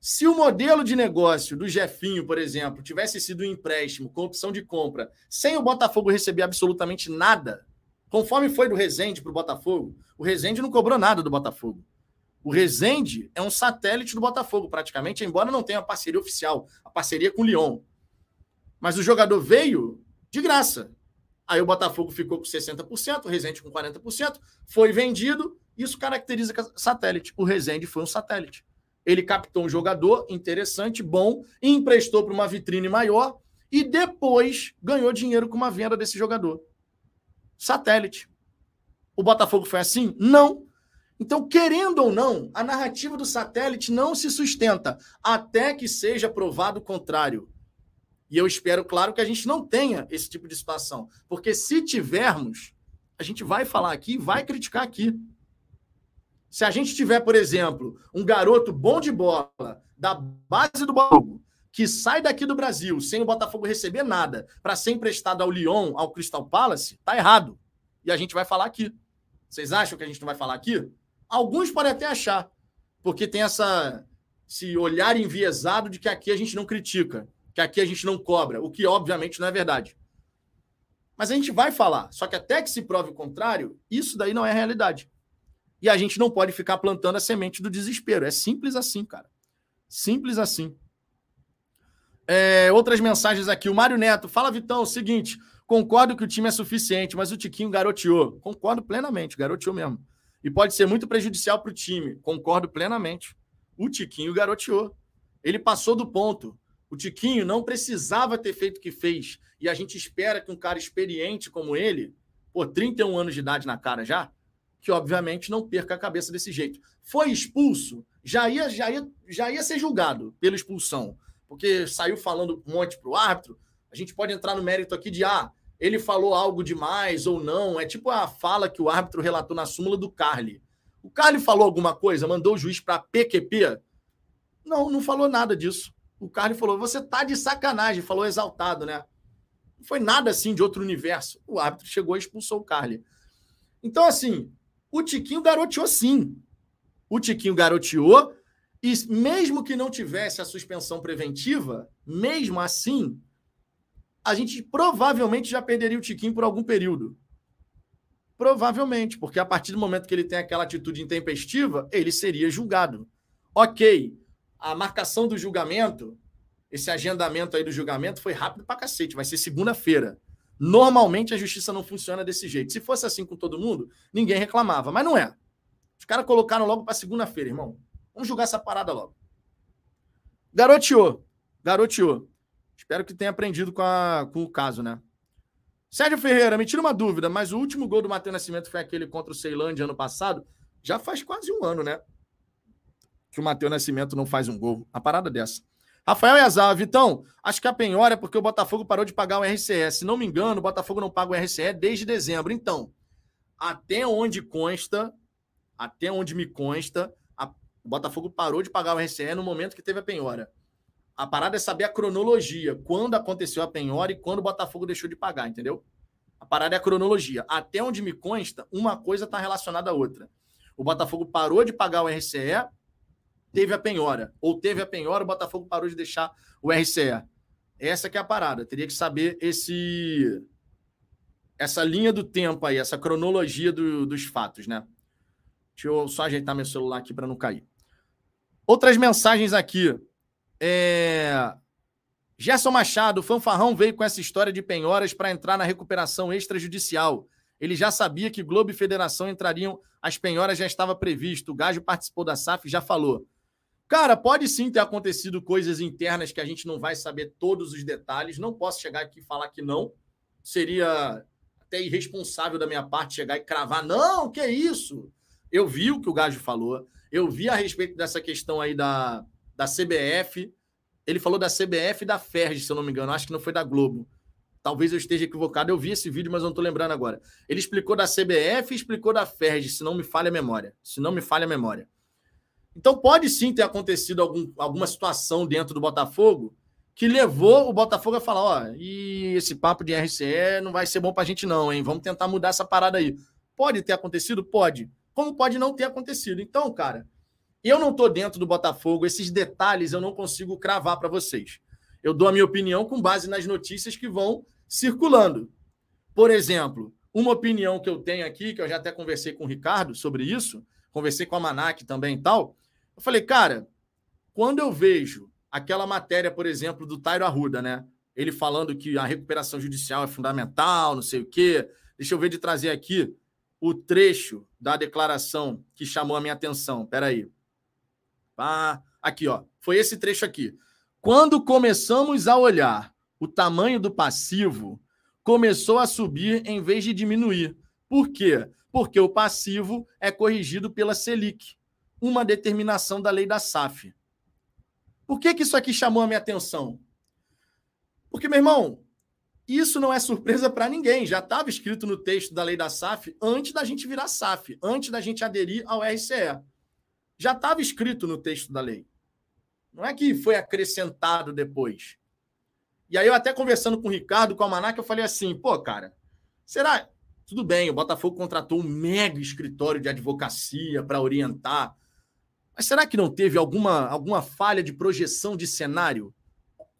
Se o modelo de negócio do Jefinho, por exemplo, tivesse sido um empréstimo com opção de compra, sem o Botafogo receber absolutamente nada, conforme foi do Rezende para o Botafogo, o Rezende não cobrou nada do Botafogo. O Rezende é um satélite do Botafogo, praticamente, embora não tenha parceria oficial, a parceria com o Lyon. Mas o jogador veio de graça. Aí o Botafogo ficou com sessenta por cento, o Rezende com quarenta por cento, foi vendido, isso caracteriza satélite. O Rezende foi um satélite. Ele captou um jogador interessante, bom, emprestou para uma vitrine maior e depois ganhou dinheiro com uma venda desse jogador. Satélite. O Botafogo foi assim? Não. Então, querendo ou não, a narrativa do satélite não se sustenta até que seja provado o contrário. E eu espero, claro, que a gente não tenha esse tipo de situação. Porque se tivermos, a gente vai falar aqui e vai criticar aqui. Se a gente tiver, por exemplo, um garoto bom de bola, da base do Botafogo, que sai daqui do Brasil sem o Botafogo receber nada para ser emprestado ao Lyon, ao Crystal Palace, tá errado. E a gente vai falar aqui. Vocês acham que a gente não vai falar aqui? Alguns podem até achar, porque tem essa, esse olhar enviesado de que aqui a gente não critica, que aqui a gente não cobra, o que obviamente não é verdade. Mas a gente vai falar, só que até que se prove o contrário, isso daí não é realidade. E a gente não pode ficar plantando a semente do desespero. É simples assim, cara. Simples assim. É, outras mensagens aqui. O Mário Neto. Fala, Vitão, o seguinte. Concordo que o time é suficiente, mas o Tiquinho garoteou. Concordo plenamente, garoteou mesmo. E pode ser muito prejudicial para o time. Concordo plenamente. O Tiquinho garoteou. Ele passou do ponto. O Tiquinho não precisava ter feito o que fez. E a gente espera que um cara experiente como ele, pô, trinta e um anos de idade na cara já, que obviamente não perca a cabeça desse jeito. Foi expulso, já ia, já ia, já ia ser julgado pela expulsão, porque saiu falando um monte para o árbitro. A gente pode entrar no mérito aqui de, ah, ele falou algo demais ou não, é tipo a fala que o árbitro relatou na súmula do Carly. O Carly falou alguma coisa, mandou o juiz para P Q P? Não, não falou nada disso. O Carly falou, você tá de sacanagem, falou exaltado, né? Não foi nada assim de outro universo. O árbitro chegou e expulsou o Carly. Então, assim, o Tiquinho garoteou sim. O Tiquinho garoteou e mesmo que não tivesse a suspensão preventiva, mesmo assim, a gente provavelmente já perderia o Tiquinho por algum período. Provavelmente, porque a partir do momento que ele tem aquela atitude intempestiva, ele seria julgado. Ok, a marcação do julgamento, esse agendamento aí do julgamento foi rápido pra cacete, vai ser segunda-feira. Normalmente a justiça não funciona desse jeito. Se fosse assim com todo mundo, ninguém reclamava, mas não é. Os caras colocaram logo pra segunda-feira, irmão. Vamos julgar essa parada logo. Garoteou, garoteou. Espero que tenha aprendido com, a, com o caso, né? Sérgio Ferreira, me tira uma dúvida, mas o último gol do Matheus Nascimento foi aquele contra o Ceilândia ano passado? Já faz quase um ano, né? Que o Matheus Nascimento não faz um gol. A parada dessa. Rafael Yazar, Vitão, acho que a penhora é porque o Botafogo parou de pagar o R C E. Se não me engano, o Botafogo não paga o R C E desde dezembro. Então, até onde consta, até onde me consta, a, o Botafogo parou de pagar o R C E no momento que teve a penhora. A parada é saber a cronologia, quando aconteceu a penhora e quando o Botafogo deixou de pagar, entendeu? A parada é a cronologia. Até onde me consta, uma coisa está relacionada à outra. O Botafogo parou de pagar o R C E, teve a penhora. Ou teve a penhora, o Botafogo parou de deixar o R C E. Essa que é a parada. Teria que saber esse, essa linha do tempo aí, essa cronologia do, dos fatos, né? Deixa eu só ajeitar meu celular aqui para não cair. Outras mensagens aqui. É... Gerson Machado, o fanfarrão veio com essa história de penhoras para entrar na recuperação extrajudicial. Ele já sabia que Globo e Federação entrariam, as penhoras já estava previsto. O Gajo participou da S A F e já falou. Cara, pode sim ter acontecido coisas internas que a gente não vai saber todos os detalhes. Não posso chegar aqui e falar que não. Seria até irresponsável da minha parte chegar e cravar. Não, que isso? Eu vi o que o Gajo falou. Eu vi a respeito dessa questão aí da... da C B F, ele falou da C B F e da F E R J, se eu não me engano, acho que não foi da Globo, talvez eu esteja equivocado, eu vi esse vídeo, mas eu não estou lembrando agora. Ele explicou da C B F e explicou da F E R J, se não me falha a memória, se não me falha a memória. Então pode sim ter acontecido algum, alguma situação dentro do Botafogo que levou o Botafogo a falar, ó, oh, e esse papo de R C E não vai ser bom pra gente não, hein, vamos tentar mudar essa parada aí. Pode ter acontecido? Pode. Como pode não ter acontecido? Então, cara, eu não estou dentro do Botafogo, esses detalhes eu não consigo cravar para vocês. Eu dou a minha opinião com base nas notícias que vão circulando. Por exemplo, uma opinião que eu tenho aqui, que eu já até conversei com o Ricardo sobre isso, conversei com a Manac também e tal, eu falei, cara, quando eu vejo aquela matéria, por exemplo, do Tairo Arruda, né? Ele falando que a recuperação judicial é fundamental, não sei o quê. Deixa eu ver de trazer aqui o trecho da declaração que chamou a minha atenção. Espera aí. Ah, aqui, ó, foi esse trecho aqui. Quando começamos a olhar o tamanho do passivo, começou a subir em vez de diminuir. Por quê? Porque o passivo é corrigido pela Selic, uma determinação da lei da S A F. Por que que isso aqui chamou a minha atenção? Porque, meu irmão, isso não é surpresa para ninguém. Já estava escrito no texto da lei da S A F antes da gente virar S A F, antes da gente aderir ao R C E. Já estava escrito no texto da lei. Não é que foi acrescentado depois. E aí eu até conversando com o Ricardo, com a Manac, eu falei assim, pô, cara, será... Tudo bem, o Botafogo contratou um mega escritório de advocacia para orientar, mas será que não teve alguma, alguma falha de projeção de cenário?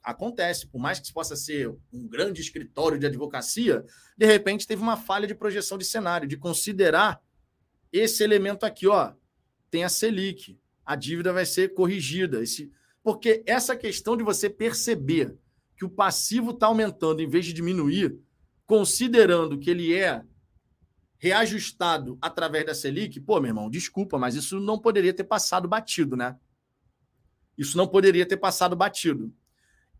Acontece, por mais que isso possa ser um grande escritório de advocacia, de repente teve uma falha de projeção de cenário, de considerar esse elemento aqui, ó, tem a Selic, a dívida vai ser corrigida. Esse... Porque essa questão de você perceber que o passivo está aumentando em vez de diminuir, considerando que ele é reajustado através da Selic, pô, meu irmão, desculpa, mas isso não poderia ter passado batido, né? Isso não poderia ter passado batido.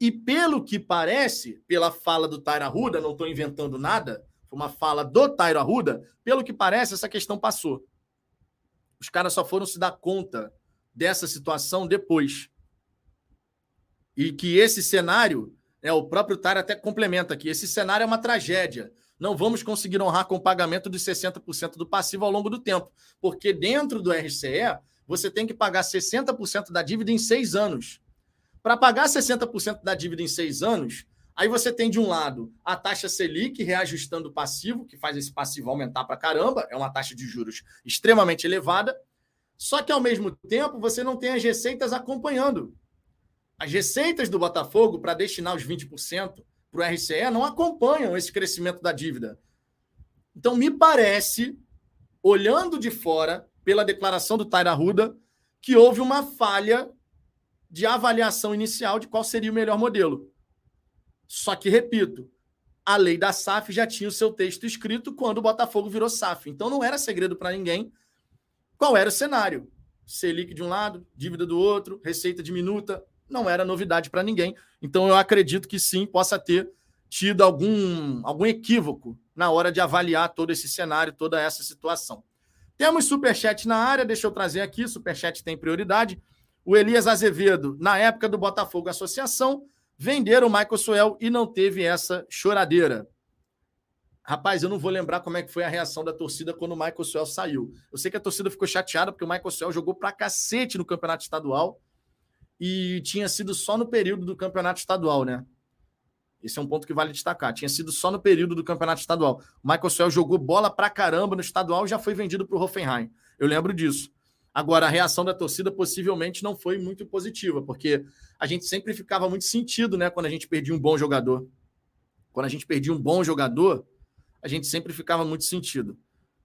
E pelo que parece, pela fala do Tairo Arruda, não estou inventando nada, foi uma fala do Tairo Arruda, pelo que parece, essa questão passou. Os caras só foram se dar conta dessa situação depois. E que esse cenário, né, o próprio Tairo até complementa aqui, esse cenário é uma tragédia. Não vamos conseguir honrar com o pagamento dos sessenta por cento do passivo ao longo do tempo, porque dentro do R C E, você tem que pagar sessenta por cento da dívida em seis anos. Para pagar sessenta por cento da dívida em seis anos, aí você tem, de um lado, a taxa Selic reajustando o passivo, que faz esse passivo aumentar para caramba, é uma taxa de juros extremamente elevada, só que, ao mesmo tempo, você não tem as receitas acompanhando. As receitas do Botafogo, para destinar os vinte por cento para o R C E, não acompanham esse crescimento da dívida. Então, me parece, olhando de fora, pela declaração do Tairo Arruda, que houve uma falha de avaliação inicial de qual seria o melhor modelo. Só que, repito, a lei da S A F já tinha o seu texto escrito quando o Botafogo virou S A F. Então, não era segredo para ninguém qual era o cenário. Selic de um lado, dívida do outro, receita diminuta. Não era novidade para ninguém. Então, eu acredito que sim, possa ter tido algum, algum equívoco na hora de avaliar todo esse cenário, toda essa situação. Temos superchat na área, deixa eu trazer aqui, superchat tem prioridade. O Elias Azevedo, na época do Botafogo Associação, venderam o Michael Suel e não teve essa choradeira. Rapaz, eu não vou lembrar como é que foi a reação da torcida quando o Michael Suel saiu. Eu sei que a torcida ficou chateada porque o Michael Suel jogou pra cacete no Campeonato Estadual e tinha sido só no período do Campeonato Estadual, né? Esse é um ponto que vale destacar. Tinha sido só no período do Campeonato Estadual. O Michael Suel jogou bola pra caramba no estadual e já foi vendido pro Hoffenheim. Eu lembro disso. Agora, a reação da torcida possivelmente não foi muito positiva, porque a gente sempre ficava muito sentido, né, quando a gente perdia um bom jogador. Quando a gente perdia um bom jogador, a gente sempre ficava muito sentido.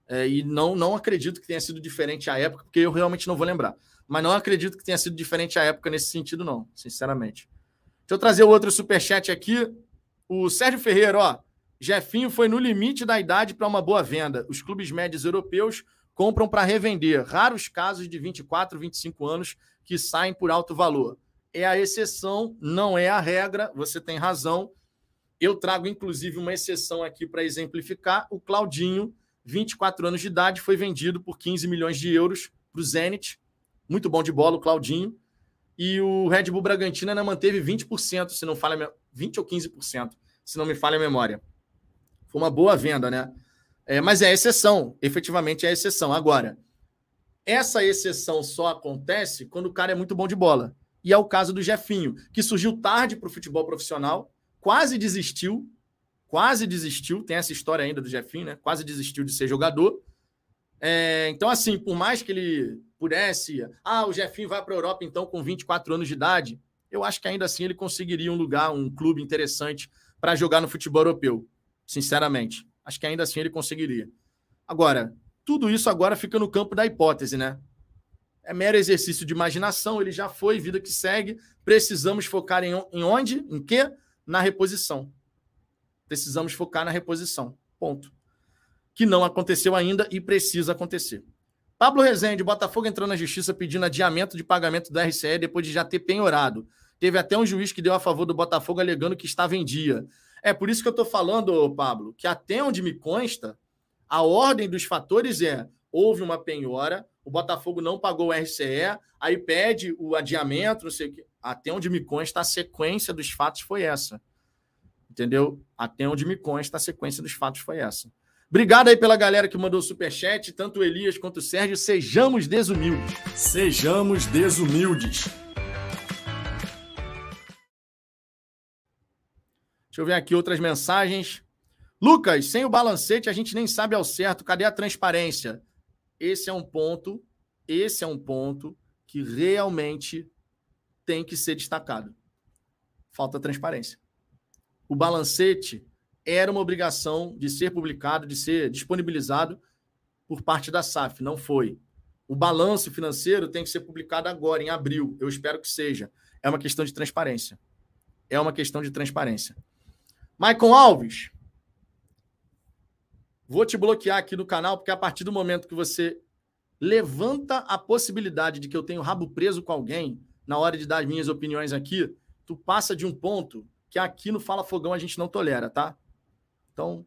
É, e não, não acredito que tenha sido diferente à época, porque eu realmente não vou lembrar. Mas não acredito que tenha sido diferente à época nesse sentido, não, sinceramente. Deixa eu trazer o outro superchat aqui. O Sérgio Ferreira, ó, Jefinho foi no limite da idade para uma boa venda. Os clubes médios europeus compram para revender. Raros casos de vinte e quatro, vinte e cinco anos que saem por alto valor. É a exceção, não é a regra, você tem razão. Eu trago, inclusive, uma exceção aqui para exemplificar. O Claudinho, vinte e quatro anos de idade, foi vendido por quinze milhões de euros para o Zenit. Muito bom de bola o Claudinho. E o Red Bull Bragantino ainda manteve vinte por cento, se não falha me... vinte por cento ou quinze por cento, se não me falha a memória. Foi uma boa venda, né? É, mas é exceção, efetivamente é exceção. Agora, essa exceção só acontece quando o cara é muito bom de bola. E é o caso do Jefinho, que surgiu tarde para o futebol profissional, quase desistiu, quase desistiu, tem essa história ainda do Jefinho, né? Quase desistiu de ser jogador. É, então, assim, por mais que ele... pudesse, ah, o Jefinho vai para a Europa então com vinte e quatro anos de idade, eu acho que ainda assim ele conseguiria um lugar, um clube interessante para jogar no futebol europeu, sinceramente. Acho que ainda assim ele conseguiria. Agora, tudo isso agora fica no campo da hipótese, né? É mero exercício de imaginação, ele já foi, vida que segue, precisamos focar em, em onde? Em quê? Na reposição. Precisamos focar na reposição, ponto. Que não aconteceu ainda e precisa acontecer. Pablo Rezende, Botafogo entrou na justiça pedindo adiamento de pagamento do R C E depois de já ter penhorado. Teve até um juiz que deu a favor do Botafogo alegando que estava em dia. É por isso que eu estou falando, Pablo, que até onde me consta, a ordem dos fatores é, houve uma penhora, o Botafogo não pagou o R C E, aí pede o adiamento, não sei o quê. Até onde me consta, a sequência dos fatos foi essa. Entendeu? Até onde me consta, a sequência dos fatos foi essa. Obrigado aí pela galera que mandou o superchat, tanto o Elias quanto o Sérgio. Sejamos desumildes. Sejamos desumildes. Deixa eu ver aqui outras mensagens. Lucas, sem o balancete a gente nem sabe ao certo. Cadê a transparência? Esse é um ponto, esse é um ponto que realmente tem que ser destacado. Falta transparência. O balancete... era uma obrigação de ser publicado, de ser disponibilizado por parte da S A F. Não foi. O balanço financeiro tem que ser publicado agora, em abril. Eu espero que seja. É uma questão de transparência. É uma questão de transparência. Maicon Alves, vou te bloquear aqui do canal, porque a partir do momento que você levanta a possibilidade de que eu tenha o rabo preso com alguém, na hora de dar as minhas opiniões aqui, tu passa de um ponto que aqui no Fala Fogão a gente não tolera, tá? Então,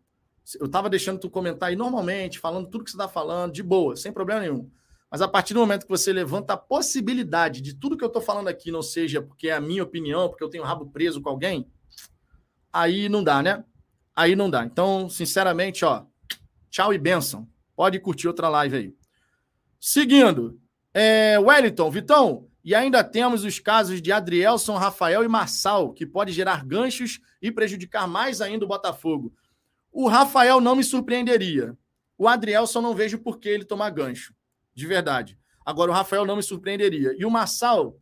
eu estava deixando tu comentar aí normalmente, falando tudo que você está falando, de boa, sem problema nenhum. Mas a partir do momento que você levanta a possibilidade de tudo que eu estou falando aqui não seja porque é a minha opinião, porque eu tenho rabo preso com alguém, aí não dá, né? Aí não dá. Então, sinceramente, ó, tchau e benção. Pode curtir outra live aí. Seguindo, é, Wellington, Vitão, e ainda temos os casos de Adrielson, Rafael e Marçal, que pode gerar ganchos e prejudicar mais ainda o Botafogo. O Rafael não me surpreenderia. O Adrielson não vejo por que ele tomar gancho, de verdade. Agora, o Rafael não me surpreenderia. E o Marçal,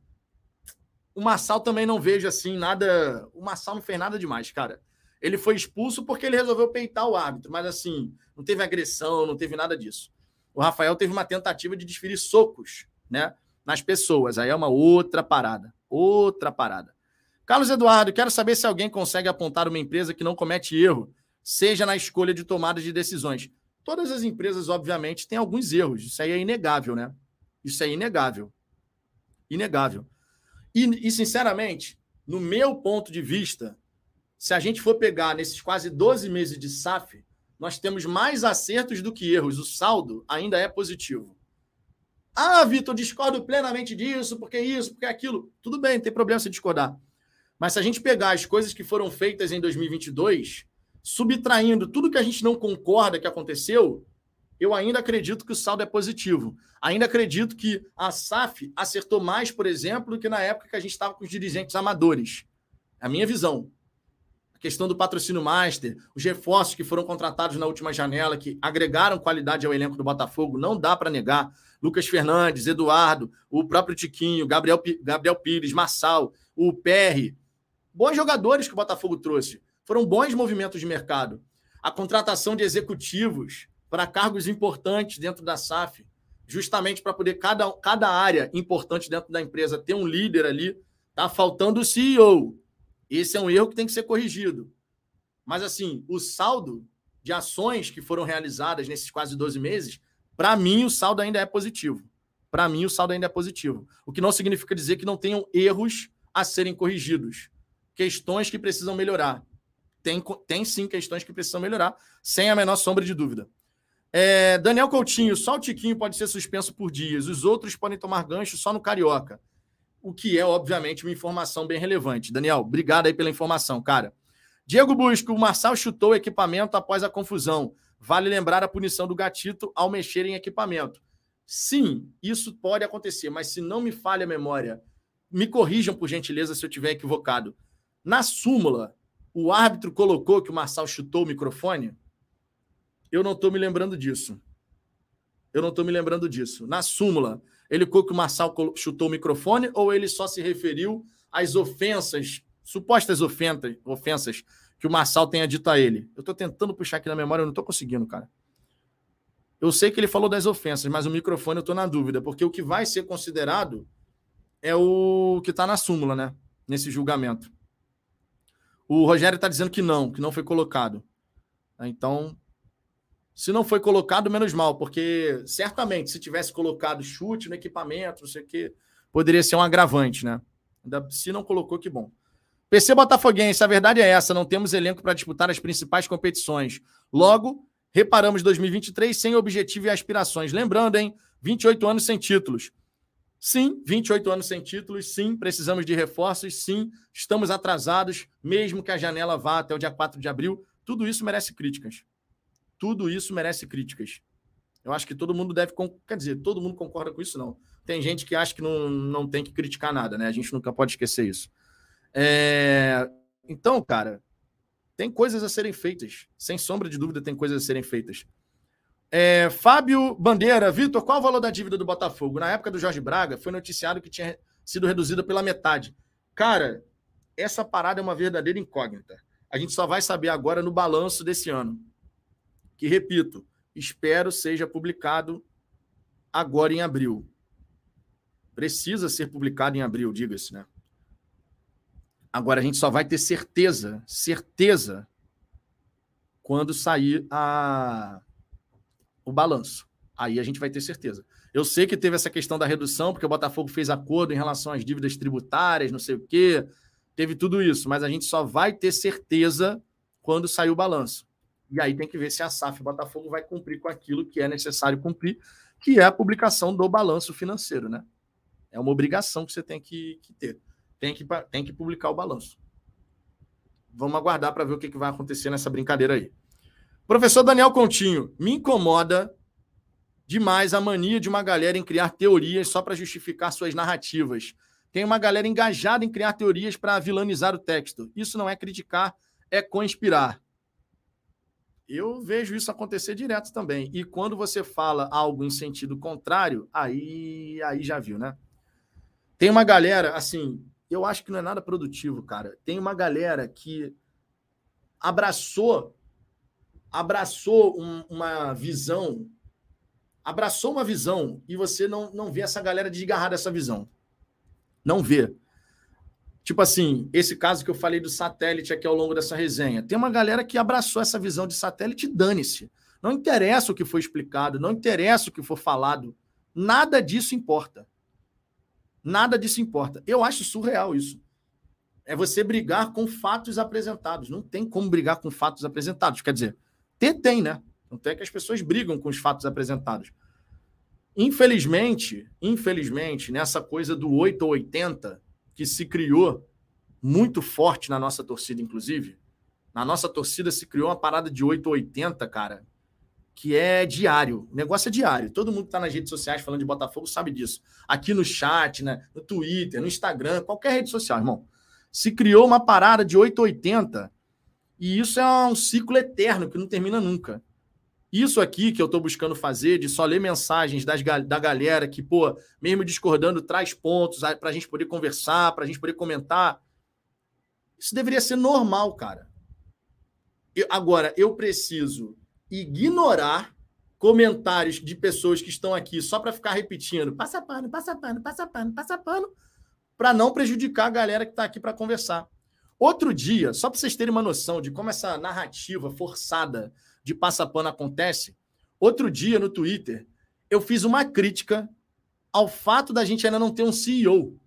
o Marçal também não vejo assim nada... O Marçal não fez nada demais, cara. Ele foi expulso porque ele resolveu peitar o árbitro, mas assim, não teve agressão, não teve nada disso. O Rafael teve uma tentativa de desferir socos, né, nas pessoas. Aí é uma outra parada, outra parada. Carlos Eduardo, quero saber se alguém consegue apontar uma empresa que não comete erro, seja na escolha de tomada de decisões. Todas as empresas, obviamente, têm alguns erros. Isso aí é inegável, né? Isso é inegável. Inegável. E, e sinceramente, no meu ponto de vista, se a gente for pegar nesses quase doze meses de S A F, nós temos mais acertos do que erros. O saldo ainda é positivo. Ah, Vitor, discordo plenamente disso, porque isso, porque aquilo. Tudo bem, não tem problema se discordar. Mas se a gente pegar as coisas que foram feitas em dois mil e vinte e dois... subtraindo tudo que a gente não concorda que aconteceu, eu ainda acredito que o saldo é positivo. Ainda acredito que a S A F acertou mais, por exemplo, do que na época que a gente estava com os dirigentes amadores. É a minha visão. A questão do patrocínio master, os reforços que foram contratados na última janela, que agregaram qualidade ao elenco do Botafogo, não dá para negar. Lucas Fernandes, Eduardo, o próprio Tiquinho, Gabriel, P... Gabriel Pires, Marçal, o Perry. Bons jogadores que o Botafogo trouxe. Foram bons movimentos de mercado. A contratação de executivos para cargos importantes dentro da S A F, justamente para poder cada, cada área importante dentro da empresa ter um líder ali, tá faltando o C E O. Esse é um erro que tem que ser corrigido. Mas, assim, o saldo de ações que foram realizadas nesses quase doze meses, para mim, o saldo ainda é positivo. Para mim, o saldo ainda é positivo. O que não significa dizer que não tenham erros a serem corrigidos. Questões que precisam melhorar. Tem, tem sim questões que precisam melhorar, sem a menor sombra de dúvida. É, Daniel Coutinho, só o Tiquinho pode ser suspenso por dias, os outros podem tomar gancho só no Carioca, o que é, obviamente, uma informação bem relevante. Daniel, obrigado aí pela informação, cara. Diego Busco, o Marçal chutou o equipamento após a confusão. Vale lembrar a punição do Gatito ao mexer em equipamento. Sim, isso pode acontecer, mas se não me falha a memória, me corrijam, por gentileza, se eu estiver equivocado. Na súmula, o árbitro colocou que o Marçal chutou o microfone? Eu não estou me lembrando disso. Eu não estou me lembrando disso. Na súmula, ele colocou que o Marçal chutou o microfone ou ele só se referiu às ofensas, supostas ofensas, ofensas que o Marçal tenha dito a ele? Eu estou tentando puxar aqui na memória, eu não estou conseguindo, cara. Eu sei que ele falou das ofensas, mas o microfone eu estou na dúvida, porque o que vai ser considerado é o que está na súmula, né? Nesse julgamento. O Rogério está dizendo que não, que não foi colocado. Então, se não foi colocado, menos mal, porque certamente se tivesse colocado chute no equipamento, não sei o quê, poderia ser um agravante, né? Se não colocou, que bom. P C Botafoguense, a verdade é essa, não temos elenco para disputar as principais competições. Logo, reparamos dois mil e vinte e três sem objetivo e aspirações. Lembrando, hein? vinte e oito anos sem títulos. Sim, vinte e oito anos sem títulos, sim, precisamos de reforços, sim, estamos atrasados, mesmo que a janela vá até o dia quatro de abril, tudo isso merece críticas. Tudo isso merece críticas. Eu acho que todo mundo deve, quer dizer, todo mundo concorda com isso, não. Tem gente que acha que não, não tem que criticar nada, né? A gente nunca pode esquecer isso. É... Então, cara, tem coisas a serem feitas. Sem sombra de dúvida, tem coisas a serem feitas. É, Fábio Bandeira, Vitor, qual o valor da dívida do Botafogo? Na época do Jorge Braga, foi noticiado que tinha sido reduzida pela metade. Cara, essa parada é uma verdadeira incógnita. A gente só vai saber agora no balanço desse ano. Que, repito, espero seja publicado agora em abril. Precisa ser publicado em abril, diga-se, né? Agora a gente só vai ter certeza, certeza, quando sair a... o balanço. Aí a gente vai ter certeza. Eu sei que teve essa questão da redução, porque o Botafogo fez acordo em relação às dívidas tributárias, não sei o quê. Teve tudo isso, mas a gente só vai ter certeza quando sair o balanço. E aí tem que ver se a S A F Botafogo vai cumprir com aquilo que é necessário cumprir, que é a publicação do balanço financeiro, né? É uma obrigação que você tem que, que ter. Tem que, tem que publicar o balanço. Vamos aguardar para ver o que, que vai acontecer nessa brincadeira aí. Professor Daniel Continho, me incomoda demais a mania de uma galera em criar teorias só para justificar suas narrativas. Tem uma galera engajada em criar teorias para vilanizar o texto. Isso não é criticar, é conspirar. Eu vejo isso acontecer direto também. E quando você fala algo em sentido contrário, aí, aí já viu, né? Tem uma galera, assim, eu acho que não é nada produtivo, cara. Tem uma galera que abraçou, abraçou um, uma visão, abraçou uma visão e você não, não vê essa galera desgarrar dessa visão. Não vê. Tipo assim, esse caso que eu falei do satélite aqui ao longo dessa resenha. Tem uma galera que abraçou essa visão de satélite e dane-se. Não interessa o que foi explicado, não interessa o que for falado. Nada disso importa. Nada disso importa. Eu acho surreal isso. É você brigar com fatos apresentados. Não tem como brigar com fatos apresentados. Quer dizer, tem, tem, né? Não tem que as pessoas brigam com os fatos apresentados. Infelizmente, infelizmente, nessa coisa do oito ou oitenta... que se criou muito forte na nossa torcida, inclusive. Na nossa torcida se criou uma parada de oito ou oitenta, cara, que é diário. O negócio é diário. Todo mundo que está nas redes sociais falando de Botafogo sabe disso. Aqui no chat, né? No Twitter, no Instagram, qualquer rede social, irmão. Se criou uma parada de oito ou oitenta e isso é um ciclo eterno que não termina nunca. Isso aqui que eu estou buscando fazer, de só ler mensagens das, da galera que, pô, mesmo discordando, traz pontos para a gente poder conversar, para a gente poder comentar. Isso deveria ser normal, cara. Eu, agora, eu preciso ignorar comentários de pessoas que estão aqui só para ficar repetindo passa pano, passa pano, passa pano, passa pano, para não prejudicar a galera que está aqui para conversar. Outro dia, só para vocês terem uma noção de como essa narrativa forçada de passapano acontece, outro dia no Twitter, eu fiz uma crítica ao fato da gente ainda não ter um C E O.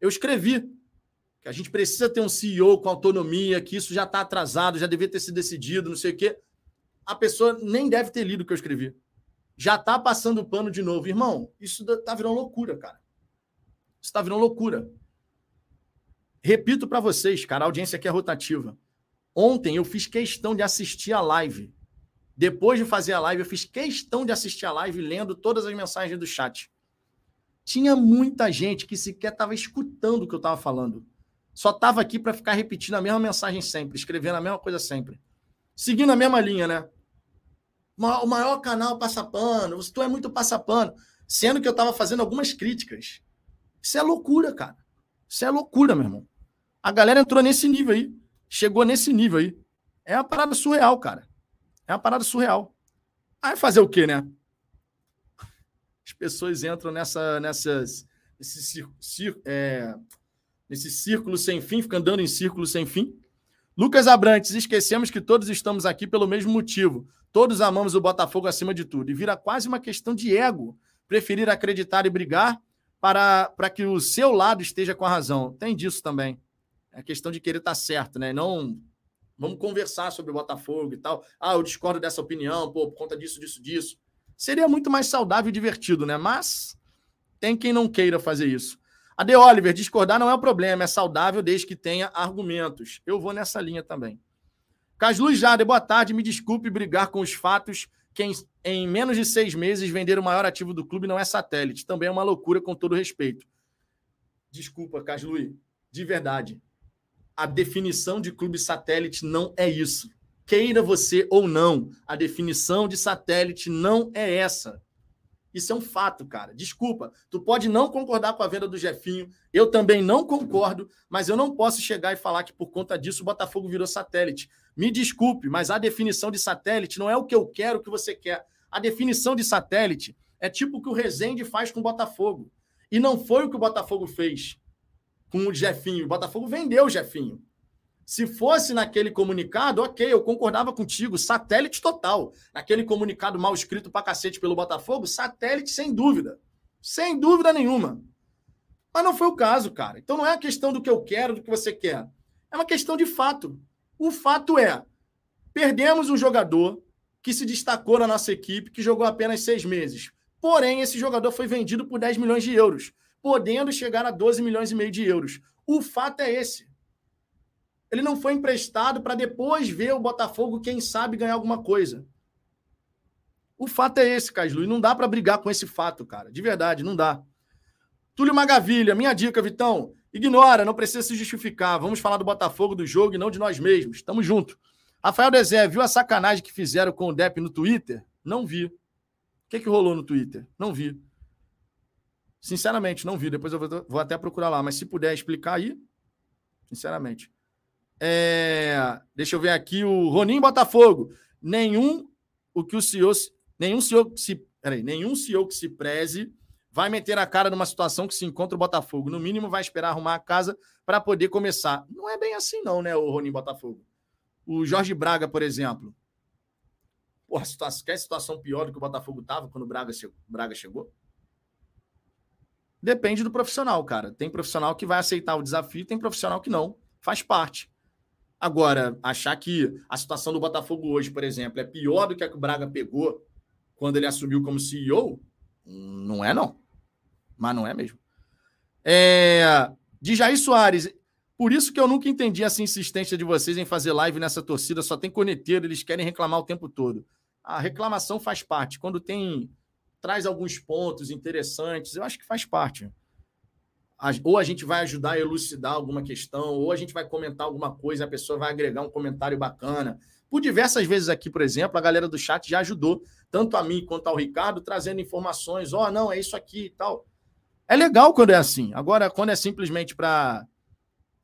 Eu escrevi que a gente precisa ter um C E O com autonomia, que isso já está atrasado, já devia ter sido decidido, não sei o quê. A pessoa nem deve ter lido o que eu escrevi. Já está passando o pano de novo. Irmão, isso está virando loucura, cara. Isso está virando loucura. Repito para vocês, cara, a audiência aqui é rotativa. Ontem eu fiz questão de assistir a live. Depois de fazer a live, eu fiz questão de assistir a live lendo todas as mensagens do chat. Tinha muita gente que sequer estava escutando o que eu estava falando. Só estava aqui para ficar repetindo a mesma mensagem sempre, escrevendo a mesma coisa sempre. Seguindo a mesma linha, né? O maior canal passapano, tu é muito passapano. Sendo que eu estava fazendo algumas críticas. Isso é loucura, cara. Isso é loucura, meu irmão. A galera entrou nesse nível aí. Chegou nesse nível aí. É uma parada surreal, cara. É uma parada surreal. Aí fazer o quê, né? As pessoas entram nessa, nessas, nesse, círculo, é, nesse círculo sem fim, ficam andando em círculo sem fim. Lucas Abrantes, esquecemos que todos estamos aqui pelo mesmo motivo. Todos amamos o Botafogo acima de tudo. E vira quase uma questão de ego. Preferir acreditar e brigar para, para que o seu lado esteja com a razão. Tem disso também. É questão de querer estar certo, né? Não... Vamos conversar sobre o Botafogo e tal. Ah, eu discordo dessa opinião, pô, por conta disso, disso, disso. Seria muito mais saudável e divertido, né? Mas tem quem não queira fazer isso. A De Oliver, discordar não é um problema, é saudável desde que tenha argumentos. Eu vou nessa linha também. Casluz Jade, boa tarde, me desculpe brigar com os fatos que em, em menos de seis meses vender o maior ativo do clube não é satélite. Também é uma loucura, com todo respeito. Desculpa, Casluz, de verdade. A definição de clube satélite não é isso. Queira você ou não, a definição de satélite não é essa. Isso é um fato, cara. Desculpa, tu pode não concordar com a venda do Jefinho, eu também não concordo, mas eu não posso chegar e falar que por conta disso o Botafogo virou satélite. Me desculpe, mas a definição de satélite não é o que eu quero, o que você quer. A definição de satélite é tipo o que o Rezende faz com o Botafogo. E não foi o que o Botafogo fez com o Jefinho. O Botafogo vendeu o Jefinho. Se fosse naquele comunicado, ok, eu concordava contigo, satélite total. Naquele comunicado mal escrito pra cacete pelo Botafogo, satélite sem dúvida. Sem dúvida nenhuma. Mas não foi o caso, cara. Então não é a questão do que eu quero, do que você quer. É uma questão de fato. O fato é, perdemos um jogador que se destacou na nossa equipe, que jogou apenas seis meses. Porém, esse jogador foi vendido por dez milhões de euros, podendo chegar a doze milhões e meio de euros. O fato é esse. Ele não foi emprestado para depois ver o Botafogo, quem sabe, ganhar alguma coisa. O fato é esse, Caslu, e não dá para brigar com esse fato, cara. De verdade, não dá. Túlio Magavilha, minha dica, Vitão. Ignora, não precisa se justificar. Vamos falar do Botafogo, do jogo e não de nós mesmos. Tamo junto. Rafael Dezé, viu a sacanagem que fizeram com o Depp no Twitter? Não vi. O que que rolou no Twitter? Não vi. Sinceramente, não vi. Depois eu vou, vou até procurar lá. Mas se puder explicar aí, sinceramente. É... Deixa eu ver aqui o Roninho Botafogo. Nenhum o que o C E O... Nenhum C E O que se... Peraí. Nenhum C E O que se preze vai meter a cara numa situação que se encontra o Botafogo. No mínimo, vai esperar arrumar a casa para poder começar. Não é bem assim não, né, o Roninho Botafogo? O Jorge Braga, por exemplo. Porra, situação... quer situação pior do que o Botafogo tava quando o Braga, che... Braga chegou? Depende do profissional, cara. Tem profissional que vai aceitar o desafio, tem profissional que não. Faz parte. Agora, achar que a situação do Botafogo hoje, por exemplo, é pior do que a que o Braga pegou quando ele assumiu como C E O, não é não. Mas não é mesmo. É... De Jair Soares, por isso que eu nunca entendi essa insistência de vocês em fazer live nessa torcida, só tem corneteiro, eles querem reclamar o tempo todo. A reclamação faz parte. Quando tem... traz alguns pontos interessantes, eu acho que faz parte. Ou a gente vai ajudar a elucidar alguma questão, ou a gente vai comentar alguma coisa, a pessoa vai agregar um comentário bacana. Por diversas vezes aqui, por exemplo, a galera do chat já ajudou, tanto a mim quanto ao Ricardo, trazendo informações, ó, oh, não, é isso aqui e tal. É legal quando é assim. Agora, quando é simplesmente para...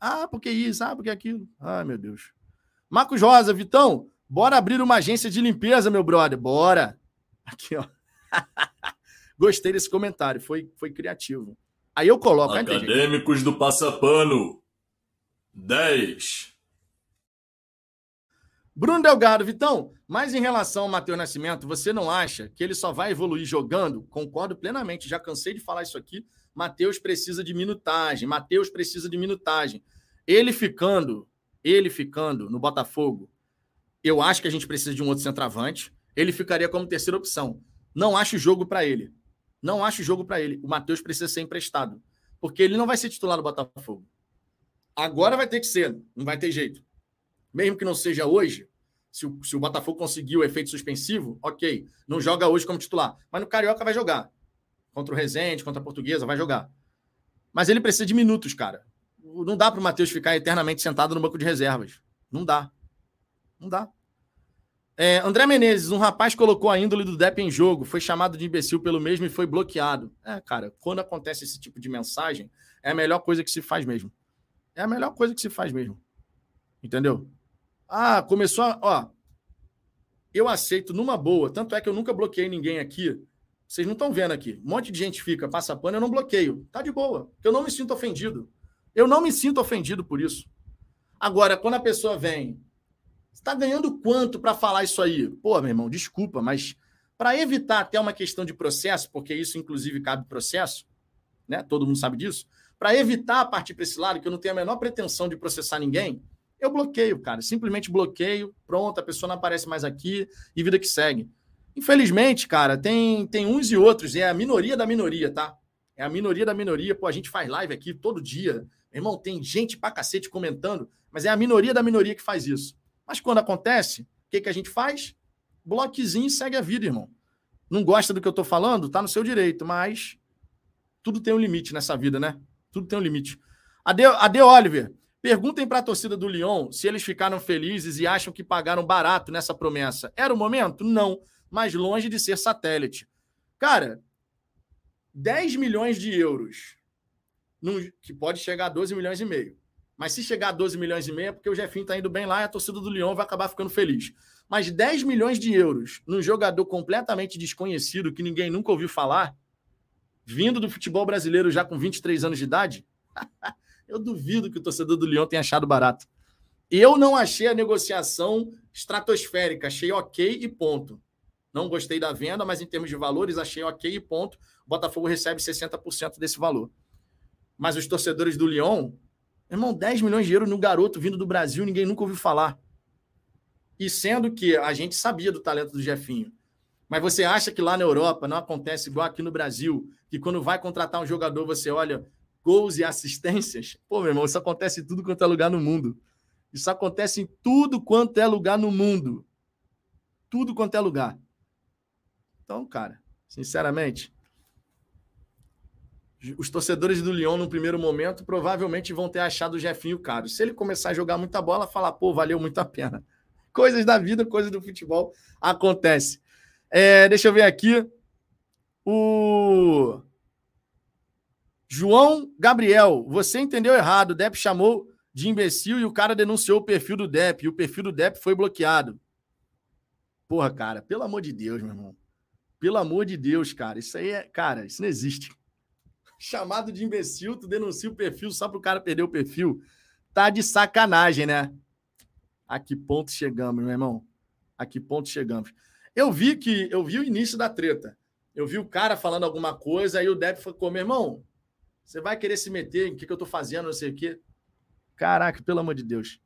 Ah, porque isso? Ah, porque aquilo? Ai, meu Deus. Marcos Rosa, Vitão, bora abrir uma agência de limpeza, meu brother. Bora. Aqui, ó. Gostei desse comentário, foi, foi criativo. Aí eu coloco... Acadêmicos aí, do Passapano, dez. Bruno Delgado, Vitão, mas em relação ao Matheus Nascimento, você não acha que ele só vai evoluir jogando? Concordo plenamente, já cansei de falar isso aqui. Matheus precisa de minutagem, Matheus precisa de minutagem. Ele ficando, ele ficando no Botafogo, eu acho que a gente precisa de um outro centroavante, ele ficaria como terceira opção. Não acho jogo para ele. Não acho jogo para ele. O Matheus precisa ser emprestado. Porque ele não vai ser titular do Botafogo. Agora vai ter que ser. Não vai ter jeito. Mesmo que não seja hoje, se o, se o Botafogo conseguir o efeito suspensivo, ok. Não joga hoje como titular. Mas no Carioca vai jogar. Contra o Rezende, contra a Portuguesa, vai jogar. Mas ele precisa de minutos, cara. Não dá para o Matheus ficar eternamente sentado no banco de reservas. Não dá. Não dá. É, André Menezes, um rapaz colocou a índole do Depp em jogo, foi chamado de imbecil pelo mesmo e foi bloqueado. É, cara, quando acontece esse tipo de mensagem, é a melhor coisa que se faz mesmo. É a melhor coisa que se faz mesmo. Entendeu? Ah, começou a... Ó, eu aceito numa boa, tanto é que eu nunca bloqueei ninguém aqui. Vocês não estão vendo aqui. Um monte de gente fica, passa pano, eu não bloqueio. Tá de boa, eu não me sinto ofendido. Eu não me sinto ofendido por isso. Agora, quando a pessoa vem... Você está ganhando quanto para falar isso aí? Pô, meu irmão, desculpa, mas para evitar até uma questão de processo, porque isso, inclusive, cabe processo, né? Todo mundo sabe disso. Para evitar partir para esse lado, que eu não tenho a menor pretensão de processar ninguém, eu bloqueio, cara. Simplesmente bloqueio, pronto, a pessoa não aparece mais aqui e vida que segue. Infelizmente, cara, tem, tem uns e outros, e é a minoria da minoria, tá? É a minoria da minoria. Pô, a gente faz live aqui todo dia. Meu irmão, tem gente pra cacete comentando, mas é a minoria da minoria que faz isso. Mas quando acontece, o que, que a gente faz? Bloquezinho e segue a vida, irmão. Não gosta do que eu estou falando? Tá no seu direito, mas tudo tem um limite nessa vida, né? Tudo tem um limite. Ade, Ade Oliver, perguntem para a torcida do Lyon se eles ficaram felizes e acham que pagaram barato nessa promessa. Era o momento? Não, mas longe de ser satélite. Cara, dez milhões de euros, num, que pode chegar a doze milhões e meio. Mas se chegar a doze milhões e meio é porque o Jefinho está indo bem lá e a torcida do Lyon vai acabar ficando feliz. Mas dez milhões de euros num jogador completamente desconhecido, que ninguém nunca ouviu falar, vindo do futebol brasileiro já com vinte e três anos de idade, eu duvido que o torcedor do Lyon tenha achado barato. Eu não achei a negociação estratosférica, achei ok e ponto. Não gostei da venda, mas em termos de valores achei ok e ponto. O Botafogo recebe sessenta por cento desse valor. Mas os torcedores do Lyon... Irmão, dez milhões de euros no garoto vindo do Brasil, ninguém nunca ouviu falar. E sendo que a gente sabia do talento do Jefinho. Mas você acha que lá na Europa não acontece igual aqui no Brasil, que quando vai contratar um jogador você olha gols e assistências? Pô, meu irmão, isso acontece em tudo quanto é lugar no mundo. Isso acontece em tudo quanto é lugar no mundo. Tudo quanto é lugar. Então, cara, sinceramente, os torcedores do Lyon, no primeiro momento, provavelmente vão ter achado o Jefinho caro. Se ele começar a jogar muita bola, falar, pô, valeu muito a pena. Coisas da vida, coisas do futebol, acontece. É, deixa eu ver aqui. O João Gabriel, você entendeu errado. O Depp chamou de imbecil e o cara denunciou o perfil do Depp. E o perfil do Depp foi bloqueado. Porra, cara, pelo amor de Deus, meu irmão. Pelo amor de Deus, cara. Isso aí é... Cara, isso não existe. Chamado de imbecil, tu denuncia o perfil só pro cara perder o perfil. Tá de sacanagem, né? A que ponto chegamos, meu irmão? A que ponto chegamos? Eu vi que... Eu vi o início da treta. Eu vi o cara falando alguma coisa, aí o Depp falou, meu irmão, você vai querer se meter em o que, que eu tô fazendo, não sei o quê. Caraca, pelo amor de Deus.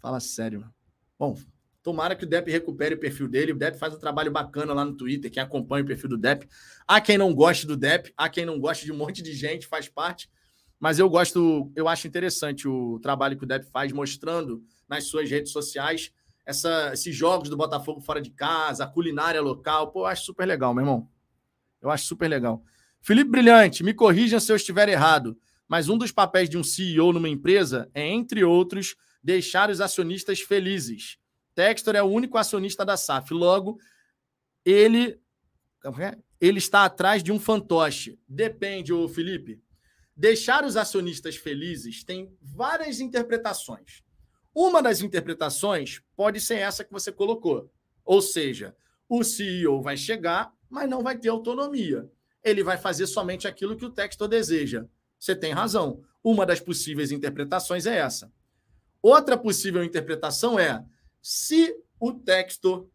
Fala sério, mano. Bom, tomara que o Depp recupere o perfil dele. O Depp faz um trabalho bacana lá no Twitter, quem acompanha o perfil do Depp. Há quem não goste do Depp, há quem não goste de um monte de gente, faz parte. Mas eu gosto, eu acho interessante o trabalho que o Depp faz, mostrando nas suas redes sociais essa, esses jogos do Botafogo fora de casa, a culinária local. Pô, eu acho super legal, meu irmão. Eu acho super legal. Felipe Brilhante, me corrijam se eu estiver errado, mas um dos papéis de um C E O numa empresa é, entre outros, deixar os acionistas felizes. Textor é o único acionista da S A F. Logo, ele, ele está atrás de um fantoche. Depende, ô Felipe. Deixar os acionistas felizes tem várias interpretações. Uma das interpretações pode ser essa que você colocou. Ou seja, o C E O vai chegar, mas não vai ter autonomia. Ele vai fazer somente aquilo que o Textor deseja. Você tem razão. Uma das possíveis interpretações é essa. Outra possível interpretação é... Se o Textor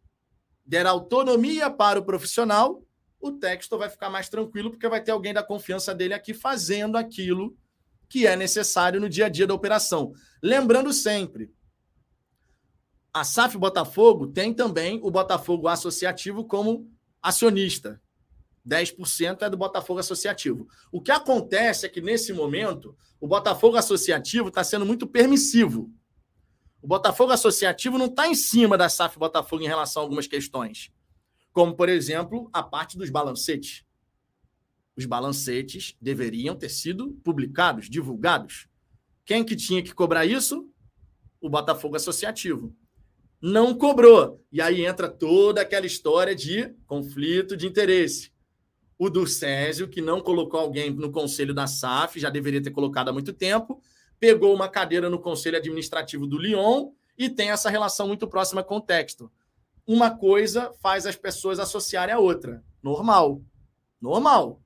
der autonomia para o profissional, o Textor vai ficar mais tranquilo porque vai ter alguém da confiança dele aqui fazendo aquilo que é necessário no dia a dia da operação. Lembrando sempre, a S A F Botafogo tem também o Botafogo Associativo como acionista. dez por cento é do Botafogo Associativo. O que acontece é que, nesse momento, o Botafogo Associativo está sendo muito permissivo. O Botafogo Associativo não está em cima da S A F Botafogo em relação a algumas questões. Como, por exemplo, a parte dos balancetes. Os balancetes deveriam ter sido publicados, divulgados. Quem que tinha que cobrar isso? O Botafogo Associativo. Não cobrou. E aí entra toda aquela história de conflito de interesse. O Durcésio, que não colocou alguém no conselho da S A F, já deveria ter colocado há muito tempo, pegou uma cadeira no Conselho Administrativo do Lyon e tem essa relação muito próxima com o Textor. Uma coisa faz as pessoas associarem a outra. Normal. Normal.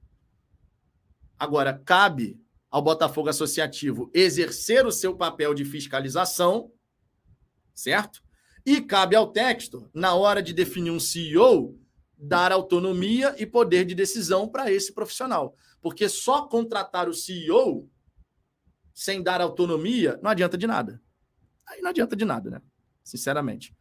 Agora, cabe ao Botafogo Associativo exercer o seu papel de fiscalização, certo? E cabe ao Textor, na hora de definir um C E O, dar autonomia e poder de decisão para esse profissional. Porque só contratar o C E O... sem dar autonomia, não adianta de nada. Aí não adianta de nada, né? Sinceramente.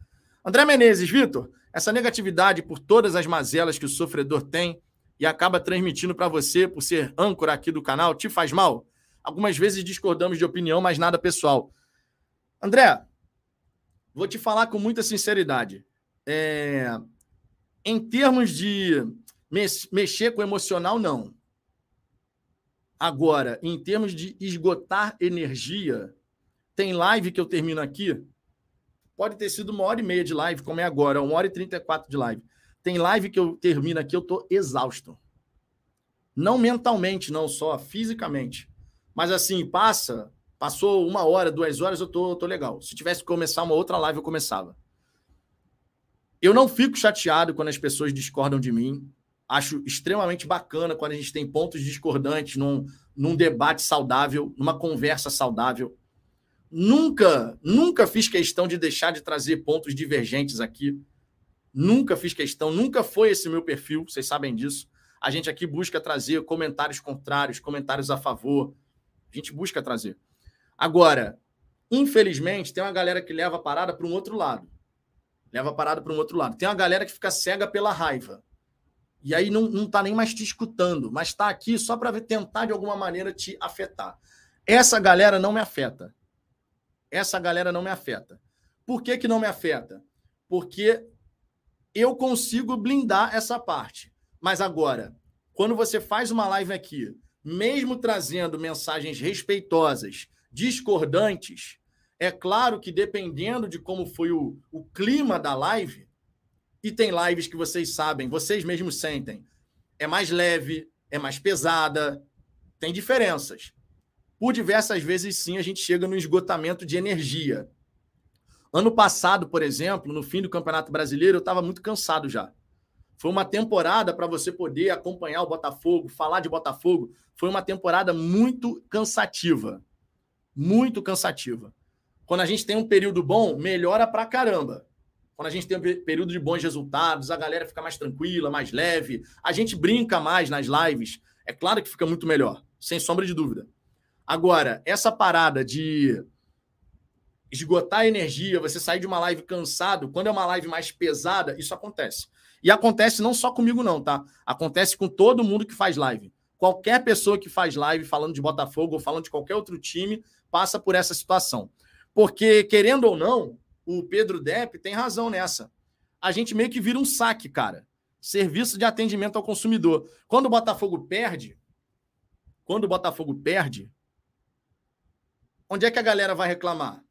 André Menezes, Vitor, essa negatividade por todas as mazelas que o sofredor tem e acaba transmitindo para você por ser âncora aqui do canal, te faz mal? Algumas vezes discordamos de opinião, mas nada pessoal. André, vou te falar com muita sinceridade. É... Em termos de mexer com o emocional, não. Agora, em termos de esgotar energia, tem live que eu termino aqui. Pode ter sido uma hora e meia de live, como é agora, uma hora e trinta e quatro de live. Tem live que eu termino aqui, eu estou exausto. Não mentalmente, não só, fisicamente. Mas assim, passa, passou uma hora, duas horas, eu tô, tô legal. Se tivesse que começar uma outra live, eu começava. Eu não fico chateado quando as pessoas discordam de mim. Acho extremamente bacana quando a gente tem pontos discordantes num, num debate saudável, numa conversa saudável. Nunca, nunca fiz questão de deixar de trazer pontos divergentes aqui. Nunca fiz questão, nunca foi esse meu perfil, vocês sabem disso. A gente aqui busca trazer comentários contrários, comentários a favor. A gente busca trazer. Agora, infelizmente, tem uma galera que leva a parada para um outro lado. Leva a parada para um outro lado. Tem uma galera que fica cega pela raiva. E aí não, não tá nem mais te escutando, mas tá aqui só para tentar de alguma maneira te afetar. Essa galera não me afeta. Essa galera não me afeta. Por que que não me afeta? Porque eu consigo blindar essa parte. Mas agora, quando você faz uma live aqui, mesmo trazendo mensagens respeitosas, discordantes, é claro que dependendo de como foi o, o clima da live, e tem lives que vocês sabem, vocês mesmos sentem, é mais leve, é mais pesada, tem diferenças. Por diversas vezes, sim, a gente chega no esgotamento de energia. Ano passado, por exemplo, no fim do Campeonato Brasileiro, eu estava muito cansado já. Foi uma temporada para você poder acompanhar o Botafogo, falar de Botafogo. Foi uma temporada muito cansativa. Muito cansativa. Quando a gente tem um período bom, melhora pra caramba. Quando a gente tem um período de bons resultados, a galera fica mais tranquila, mais leve. A gente brinca mais nas lives. É claro que fica muito melhor, sem sombra de dúvida. Agora, essa parada de esgotar a energia, você sair de uma live cansado, quando é uma live mais pesada, isso acontece. E acontece não só comigo não, tá? Acontece com todo mundo que faz live. Qualquer pessoa que faz live falando de Botafogo ou falando de qualquer outro time passa por essa situação. Porque, querendo ou não, o Pedro Depp tem razão nessa. A gente meio que vira um saque, cara. Serviço de atendimento ao consumidor. Quando o Botafogo perde, quando o Botafogo perde, onde é que a galera vai reclamar?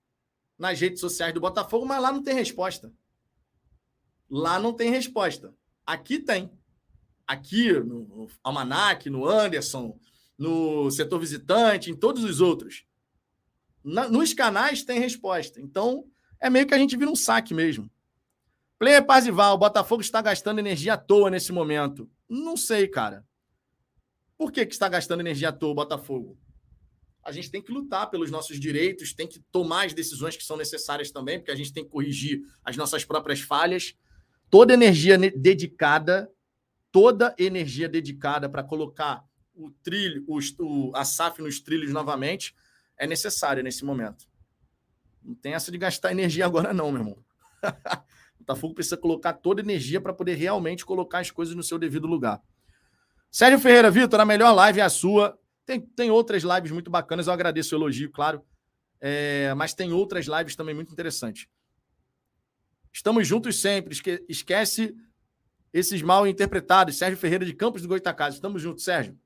Nas redes sociais do Botafogo, mas lá não tem resposta. Lá não tem resposta. Aqui tem. Aqui, no Almanac, no Anderson, no Setor Visitante, em todos os outros. Na, nos canais tem resposta. Então, é meio que a gente vira um saque mesmo. Player Parzival, o Botafogo está gastando energia à toa nesse momento. Não sei, cara. Por que que está gastando energia à toa o Botafogo? A gente tem que lutar pelos nossos direitos, tem que tomar as decisões que são necessárias também, porque a gente tem que corrigir as nossas próprias falhas. Toda energia dedicada, toda energia dedicada para colocar o trilho, o, a S A F nos trilhos novamente, é necessária nesse momento. Não tem essa de gastar energia agora não, meu irmão. O Botafogo precisa colocar toda energia para poder realmente colocar as coisas no seu devido lugar. Sérgio Ferreira, Vitor, a melhor live é a sua. Tem, tem outras lives muito bacanas, eu agradeço o elogio, claro, é, mas tem outras lives também muito interessantes. Estamos juntos sempre, esque, esquece esses mal interpretados. Sérgio Ferreira de Campos do Goitacazes, estamos juntos, Sérgio.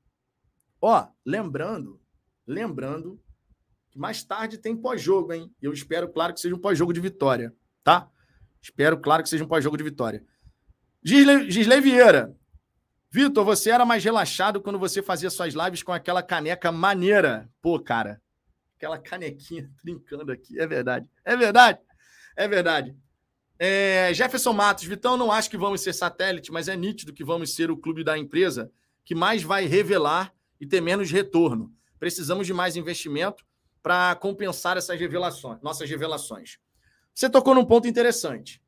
Ó, lembrando, lembrando que mais tarde tem pós-jogo, hein? Eu espero, claro, que seja um pós-jogo de vitória, tá? Espero, claro, que seja um pós-jogo de vitória. Gisley, Gisley Vieira. Vitor, você era mais relaxado quando você fazia suas lives com aquela caneca maneira. Pô, cara, aquela canequinha trincando aqui. É verdade, é verdade, é verdade. É, Jefferson Matos, Vitão, não acho que vamos ser satélite, mas é nítido que vamos ser o clube da empresa que mais vai revelar e ter menos retorno. Precisamos de mais investimento para compensar essas revelações, nossas revelações. Você tocou num ponto interessante.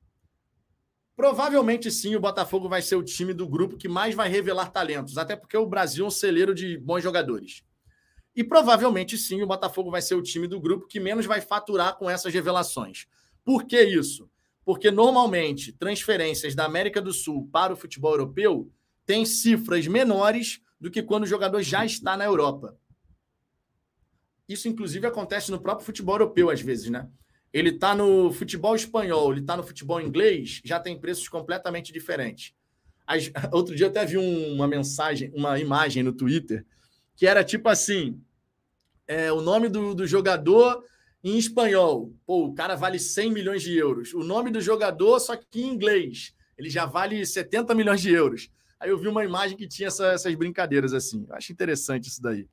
Provavelmente, sim, o Botafogo vai ser o time do grupo que mais vai revelar talentos, até porque o Brasil é um celeiro de bons jogadores. E provavelmente, sim, o Botafogo vai ser o time do grupo que menos vai faturar com essas revelações. Por que isso? Porque, normalmente, transferências da América do Sul para o futebol europeu têm cifras menores do que quando o jogador já está na Europa. Isso, inclusive, acontece no próprio futebol europeu, às vezes, né? Ele está no futebol espanhol, ele está no futebol inglês, já tem preços completamente diferentes. As... Outro dia eu até vi um, uma mensagem, uma imagem no Twitter, que era tipo assim, é, o nome do, do jogador em espanhol. Pô, o cara vale cem milhões de euros. O nome do jogador, só que em inglês. Ele já vale setenta milhões de euros. Aí eu vi uma imagem que tinha essa, essas brincadeiras assim. Eu acho interessante isso daí.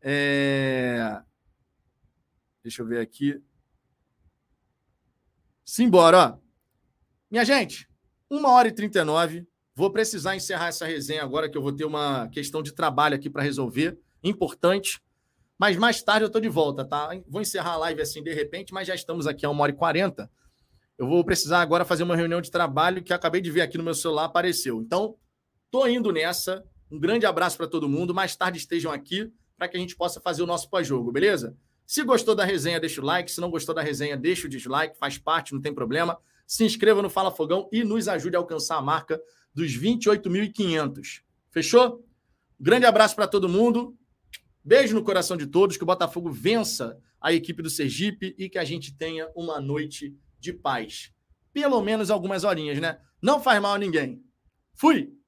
É... Deixa eu ver aqui. Simbora, ó. Minha gente, uma hora e trinta e nove. Vou precisar encerrar essa resenha agora, que eu vou ter uma questão de trabalho aqui para resolver, importante. Mas mais tarde eu tô de volta, tá? Vou encerrar a live assim de repente, mas já estamos aqui a uma hora e quarenta. Eu vou precisar agora fazer uma reunião de trabalho que eu acabei de ver aqui no meu celular, apareceu. Então, tô indo nessa. Um grande abraço para todo mundo. Mais tarde estejam aqui para que a gente possa fazer o nosso pós-jogo, beleza? Se gostou da resenha, deixa o like. Se não gostou da resenha, deixa o dislike. Faz parte, não tem problema. Se inscreva no Fala Fogão e nos ajude a alcançar a marca dos vinte e oito mil e quinhentos. Fechou? Grande abraço para todo mundo. Beijo no coração de todos. Que o Botafogo vença a equipe do Sergipe e que a gente tenha uma noite de paz. Pelo menos algumas horinhas, né? Não faz mal a ninguém. Fui!